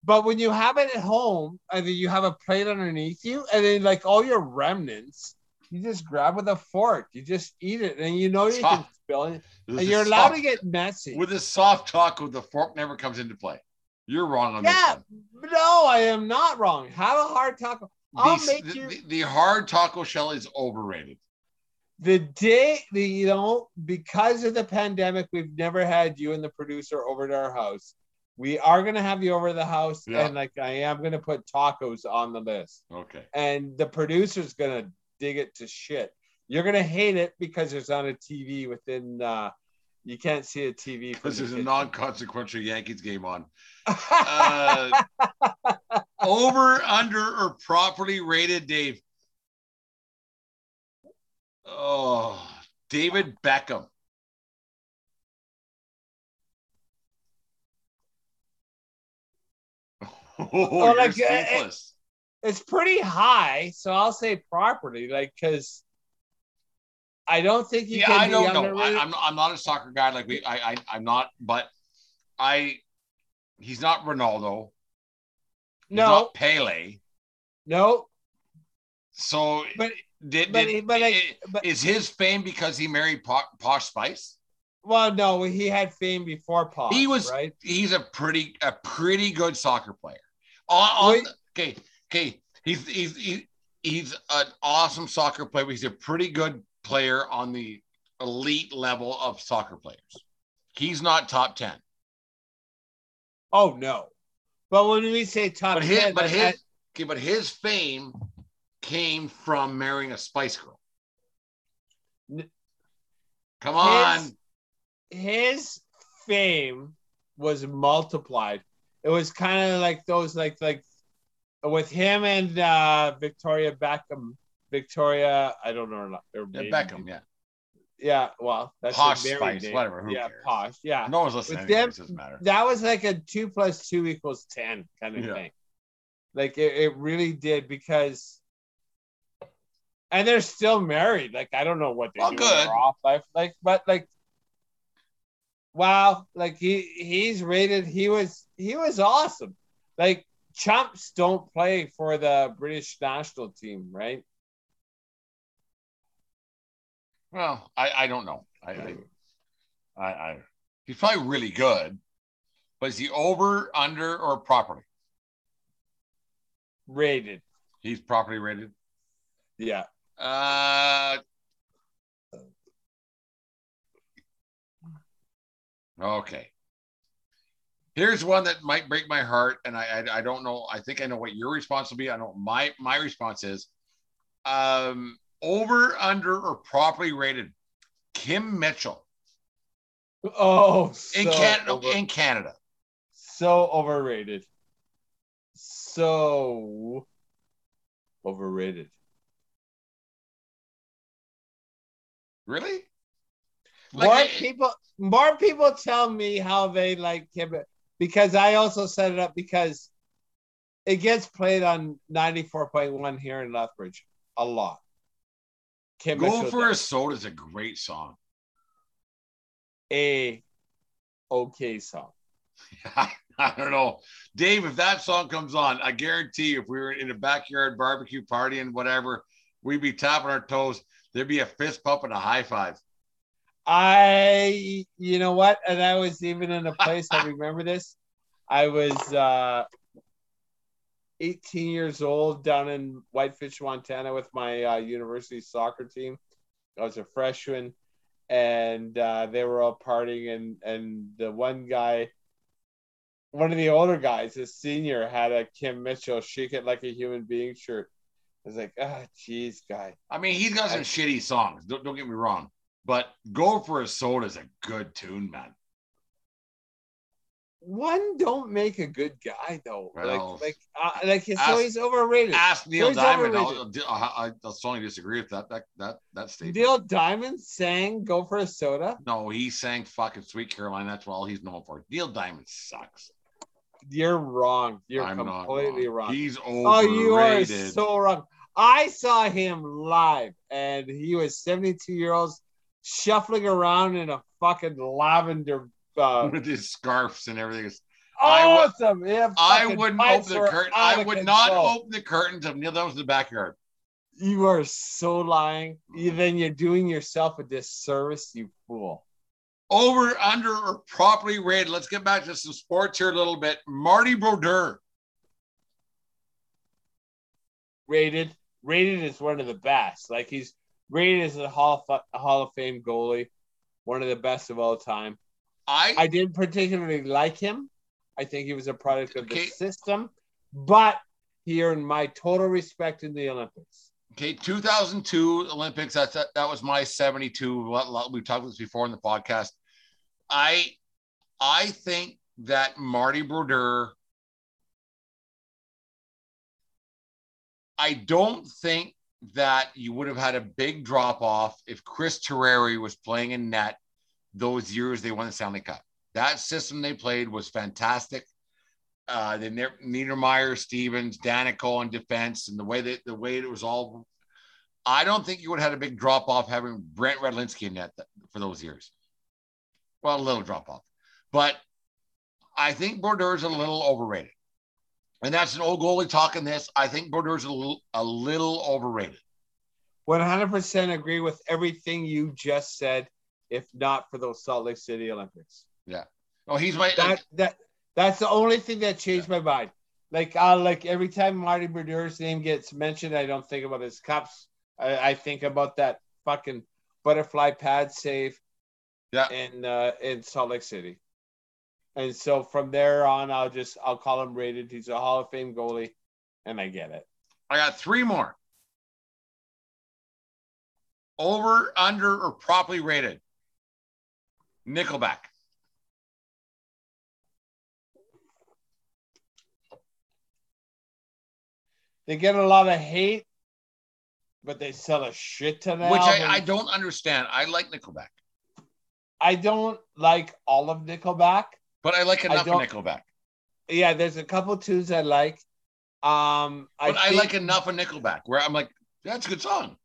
But when you have it at home, and then you have a plate underneath you, and then like all your remnants, you just grab with a fork. You just eat it, and you can spill it. And you're allowed to get messy. With a soft taco, the fork never comes into play. You're wrong on this one. No, I am not wrong. Have a hard taco. The hard taco shell is overrated. Because of the pandemic, we've never had you and the producer over to our house. We are going to have you over to the house, and I am going to put tacos on the list. Okay. And the producer's going to dig it to shit. You're going to hate it because there's not a TV within. You can't see a TV because there's a non-consequential Yankees game on. Over, under, or properly rated, Dave. Oh, David Beckham. It's pretty high, so I'll say properly, because I don't think you can. Yeah, I don't know. I'm not a soccer guy. I'm not, but he's not Ronaldo. He's not Pele. No. So. But is his fame because he married Posh Spice? Well, no, he had fame before Posh. Right? He's a pretty good soccer player. He's an awesome soccer player. But he's a pretty good player on the elite level of soccer players. He's not top 10. Oh no! But when we say top 10, but his fame came from marrying a Spice Girl. Come on. His fame was multiplied. It was kind of like those, like with him and Victoria, I don't know. Beckham, yeah. Yeah, well, that's Posh Spice, name. Whatever. Who cares? Posh. Yeah, no one's listening. Them, it doesn't matter. That was like a 2 + 2 = 10 kind of thing. Like it really did because, and they're still married. Like I don't know what they do in their off life. Like, but like, wow, like he's rated. He was awesome. Like chumps don't play for the British national team, right? Well, I don't know. I he's probably really good, but is he over, under, or properly rated? He's properly rated. Yeah. Okay. Here's one that might break my heart, and I don't know. I think I know what your response will be. I know my response is. Over, under, or properly rated, Kim Mitchell. Oh, so in Canada. So overrated. So overrated. Really? Like more people tell me how they like Kim, because I also set it up because it gets played on 94.1 here in Lethbridge a lot. Kim Go Mitchell for a Soda is a great song. Okay song. I don't know. Dave, if that song comes on, I guarantee if we were in a backyard barbecue party and whatever, we'd be tapping our toes. There'd be a fist pump and a high five. You know what? And I was even in a place, I remember this. I was 18 years old down in Whitefish, Montana with my university soccer team. I was a freshman and they were all partying and the one guy, one of the older guys, a senior, had a Kim Mitchell Shake It Like a Human Being shirt. I was like, ah, geez, guy. I mean, he's got some shitty songs. Don't get me wrong, but Go for a Soda is a good tune, man. One don't make a good guy though. Well, so he's overrated. Ask Neil Diamond. I'll strongly disagree with that statement. Neil Diamond sang "Go for a Soda." No, he sang "Fucking Sweet Caroline." That's all he's known for. Neil Diamond sucks. You're wrong. I'm completely wrong. He's overrated. Oh, you are so wrong. I saw him live, and he was 72-year-olds shuffling around in a fucking lavender. With his scarves and everything. Awesome. I would not open the curtains of Neil Diamond in the backyard. You are so lying. Then you're doing yourself a disservice, you fool. Over, under, or properly rated. Let's get back to some sports here a little bit. Marty Brodeur. Rated. Rated is one of the best. Like he's rated as a Hall of Fame goalie. One of the best of all time. I didn't particularly like him. I think he was a product of the system, but he earned my total respect in the Olympics. Okay, 2002 Olympics, that was my 72. We've talked about this before in the podcast. I think that Marty Brodeur, I don't think that you would have had a big drop-off if Chris Terreri was playing in net those years they won the Stanley Cup. That system they played was fantastic. They Niedermeyer, Stevens, Danico on defense, and the way it was all. I don't think you would have had a big drop off having Brent Radlinski in net for those years. Well, a little drop off, but I think Bordeaux's a little overrated, and that's an old goalie talking. This I think Bordeaux's a little overrated. 100% agree with everything you just said. If not for those Salt Lake City Olympics. Yeah. Oh, he's my... That's the only thing that changed my mind. Like, every time Marty Berdure's name gets mentioned, I don't think about his cups. I think about that fucking butterfly pad save in Salt Lake City. And so from there on, I'll call him rated. He's a Hall of Fame goalie, and I get it. I got three more. Over, under, or properly rated? Nickelback. They get a lot of hate, but they sell a shit to them. Which I don't understand. I like Nickelback. I don't like all of Nickelback. But I like enough of Nickelback. Yeah, there's a couple tunes I like. I like enough of Nickelback where I'm like, that's a good song.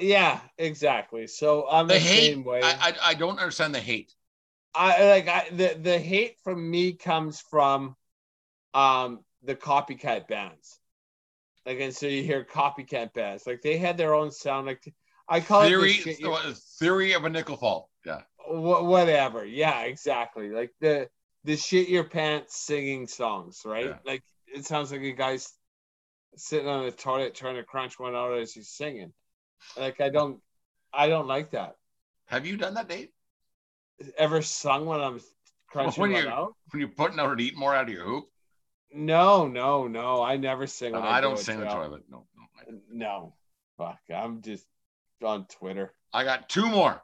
Yeah, exactly. So I'm the hate, same way. I don't understand the hate. The hate from me comes from the copycat bands. Like, and so you hear copycat bands. Like, they had their own sound. Like, I call Theory of a Nickel Fall. Yeah. Whatever. Yeah, exactly. Like the shit your pants singing songs, right? Yeah. Like, it sounds like a guy's sitting on the toilet trying to crunch one out as he's singing. Like, I don't like that. Have you done that, Dave? Ever sung when I'm crunching one out? When you're putting out and eating more out of your hoop? No. I never sing. When I don't sing in the toilet. No. Fuck. I'm just on Twitter. I got two more.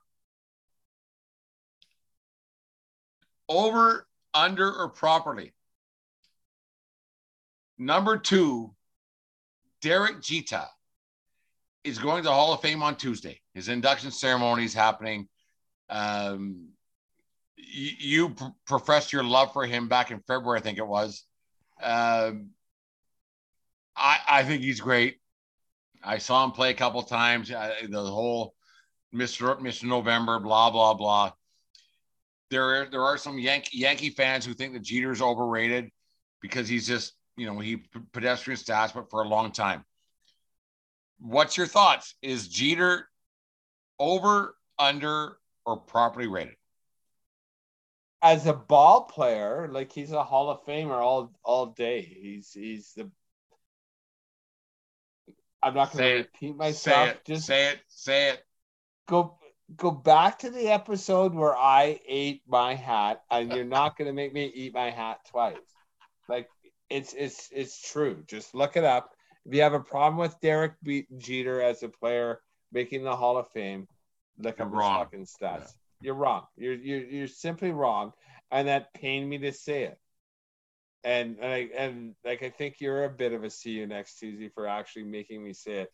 Over, under, or properly? Number 2, Derek Jeter is going to the Hall of Fame on Tuesday. His induction ceremony is happening. You professed your love for him back in February, I think it was. I think he's great. I saw him play a couple times. The whole Mr. November, blah, blah, blah. There are some Yankee fans who think that Jeter's overrated because he's just, he pedestrian stats, but for a long time. What's your thoughts? Is Jeter over, under, or properly rated? As a ball player, like, he's a Hall of Famer all day. He's the. I'm not going to repeat myself. Say it. Go back to the episode where I ate my hat, and you're not going to make me eat my hat twice. Like, it's true. Just look it up. If you have a problem with Derek Jeter as a player making the Hall of Fame, look up his fucking stats. Yeah. You're wrong. You're simply wrong, and that pained me to say it. And I think you're a bit of a see you next Tuesday for actually making me say it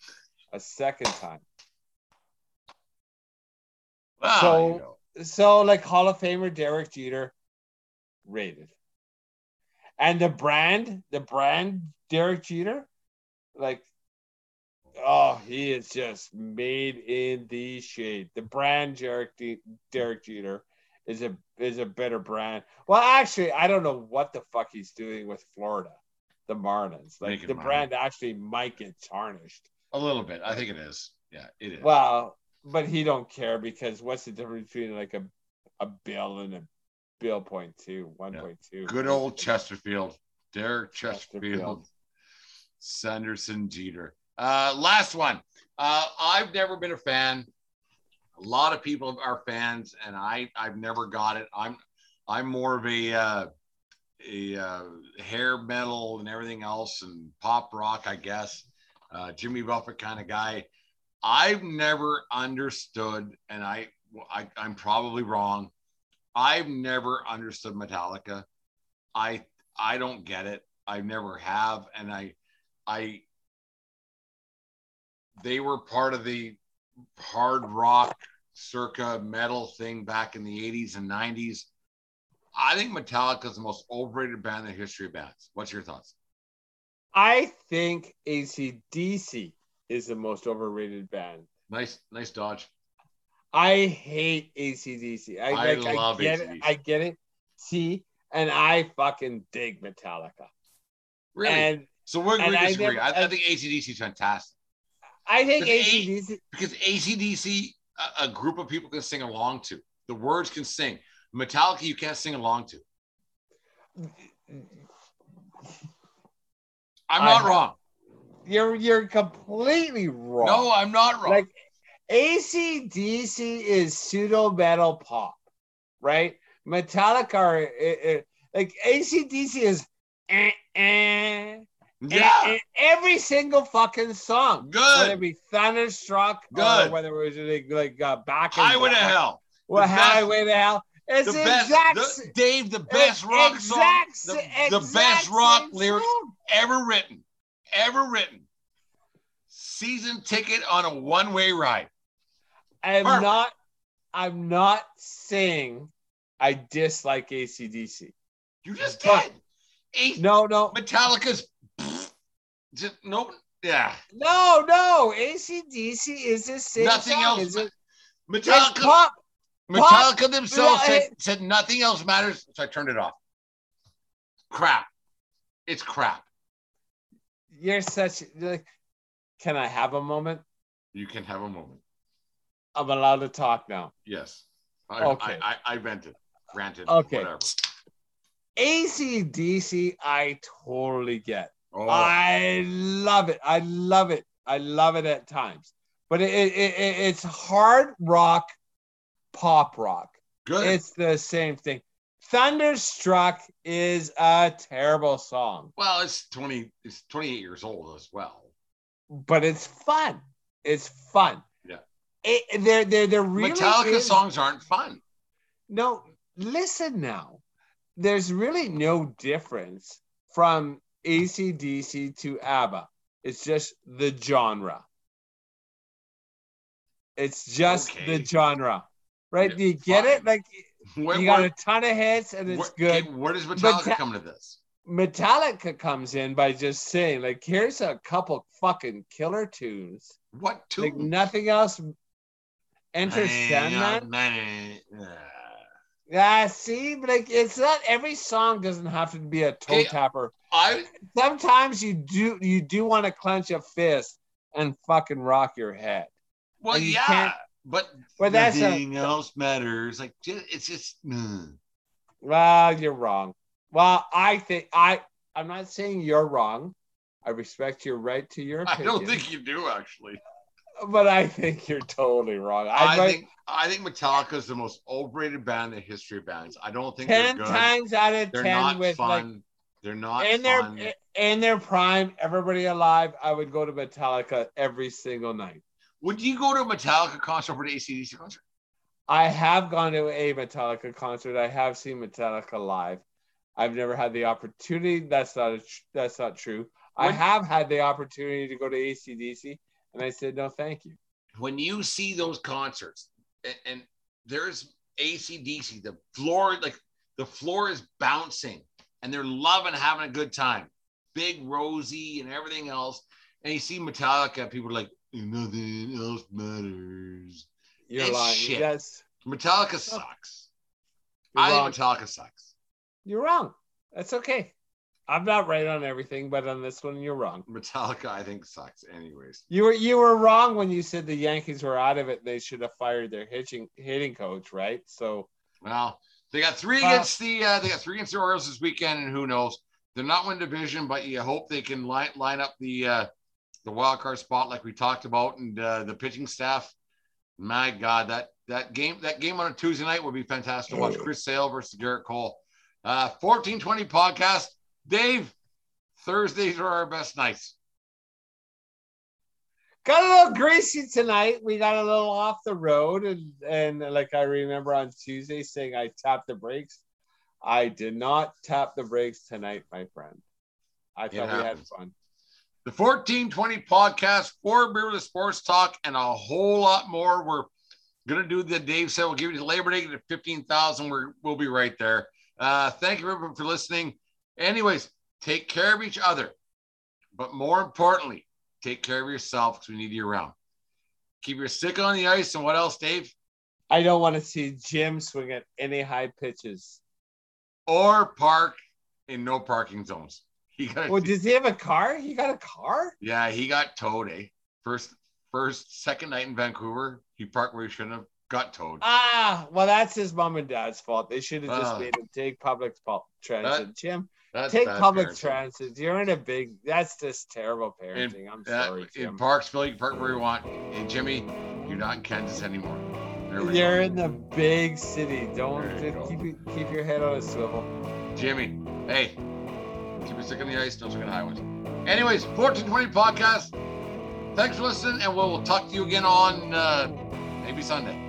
a second time. Wow. So like, Hall of Famer Derek Jeter, rated. And the brand Derek Jeter, like, oh, he is just made in the shade. The brand Derek Jeter is a better brand. Well, actually, I don't know what the fuck he's doing with Florida, the Marlins. Like, the brand actually might get tarnished a little bit. I think it is. Yeah, it is. Well, but he don't care, because what's the difference between like a bill and a bill 0.2, 1.2? Yeah. Good old Chesterfield, Derek Chesterfield. Sanderson Jeter. Last one. I've never been a fan. A lot of people are fans, and I've never got it. I'm more of a hair metal and everything else, and pop rock, I guess. Jimmy Buffett kind of guy. I've never understood, and I'm probably wrong. I've never understood Metallica. I don't get it. I never have, and I they were part of the hard rock circa metal thing back in the 80s and 90s. I think Metallica is the most overrated band in the history of bands. What's your thoughts? I think AC/DC is the most overrated band. Nice dodge. I hate AC/DC. I love AC/DC. I get it. See, and I fucking dig Metallica. Really? So we're going to disagree. I think AC/DC is fantastic. I think because AC/DC, a group of people can sing along to. The words can sing. Metallica, you can't sing along to. I'm not wrong. You're completely wrong. No, I'm not wrong. Like, AC/DC is pseudo metal pop, right? Metallica, like, AC/DC is. Yeah. In every single fucking song. Good. Whether it be Thunderstruck. Good. Or whether it was like back in Highway to Hell. Well, Highway to Hell. It's the exact best, Dave, the best rock song. The best rock lyrics ever written. Season ticket on a one-way ride. I'm not saying I dislike AC/DC. You just did. No. Metallica's. Just, nope. Yeah. No. AC/DC is the same. Nothing song. Else. Metallica themselves said nothing else matters, so I turned it off. Crap. It's crap. You're such. Like, can I have a moment? You can have a moment. I'm allowed to talk now. Yes. Okay. I vented, ranted, okay. Whatever. AC/DC, I totally get. Oh. I love it. I love it at times. But it's hard rock, pop rock. Good. It's the same thing. Thunderstruck is a terrible song. Well, it's 28 years old as well. But it's fun. It's fun. Yeah. They're really Metallica songs aren't fun. No, listen now. There's really no difference from AC/DC to ABBA. It's just the genre. It's just the genre. Right? Yeah, do you get it? Like, you got a ton of hits and it's good. Where does Metallica come to this? Metallica comes in by just saying, like, here's a couple fucking killer tunes. What tunes? Like, nothing else. Enter Sandman. Yeah, see, but like, it's not every song doesn't have to be a toe tapper. Sometimes you do want to clench a fist and fucking rock your head. Well, you can't, but nothing else matters. Like, it's just. Well, you're wrong. Well, I think I'm not saying you're wrong. I respect your right to your opinion. I don't think you do, actually. But I think you're totally wrong. I think Metallica is the most overrated band in the history of bands. I don't think 10 they're good. 10 times out of 10. They're not with fun. Like, they're not fun. In their prime, everybody alive, I would go to Metallica every single night. Would you go to a Metallica concert or an AC/DC concert? I have gone to a Metallica concert. I have seen Metallica live. I've never had the opportunity. That's not true. I have had the opportunity to go to AC/DC, and I said, no, thank you. When you see those concerts, and there's AC/DC, the floor is bouncing, and they're loving having a good time. Big Rosie and everything else. And you see Metallica, people are like, nothing else matters. You're lying. Shit. Yes. Metallica sucks. I think Metallica sucks. You're wrong. That's okay. I'm not right on everything, but on this one, you're wrong. Metallica, I think, sucks anyways. You were wrong when you said the Yankees were out of it. They should have fired their hitting coach, right? So, well, they got three against the Orioles this weekend, and who knows? They're not winning division, but you hope they can line up the wild card spot like we talked about, and the pitching staff. My God, that game on a Tuesday night would be fantastic to watch. Chris Sale versus Garrett Cole. 1420 podcast. Dave, Thursdays are our best nights. Got a little greasy tonight. We got a little off the road. And like I remember on Tuesday saying I tapped the brakes. I did not tap the brakes tonight, my friend. I thought we had fun. The 1420 podcast, for beerless sports talk, and a whole lot more. We're going to do the Dave said. We'll give you the Labor Day to 15,000. We'll be right there. Thank you everyone for listening. Anyways, take care of each other, but more importantly, take care of yourself, because we need you around. Keep your stick on the ice, and what else, Dave? I don't want to see Jim swing at any high pitches. Or park in no parking zones. Does he have a car? He got a car? Yeah, he got towed, eh? Second night in Vancouver, he parked where he shouldn't have, got towed. Ah, well, that's his mom and dad's fault. They should have just made him take public transit. Jim. Take public parenting. Transit. You're in a big. That's just terrible parenting. I'm sorry. Jim. In Parksville, you can park where you want. And Jimmy, you're not in Kansas anymore. You're in the big city. Don't keep your head on a swivel. Jimmy, hey, keep your stick on the ice. Don't swing on highways. Anyways, 1420 Podcast. Thanks for listening, and we'll talk to you again on maybe Sunday.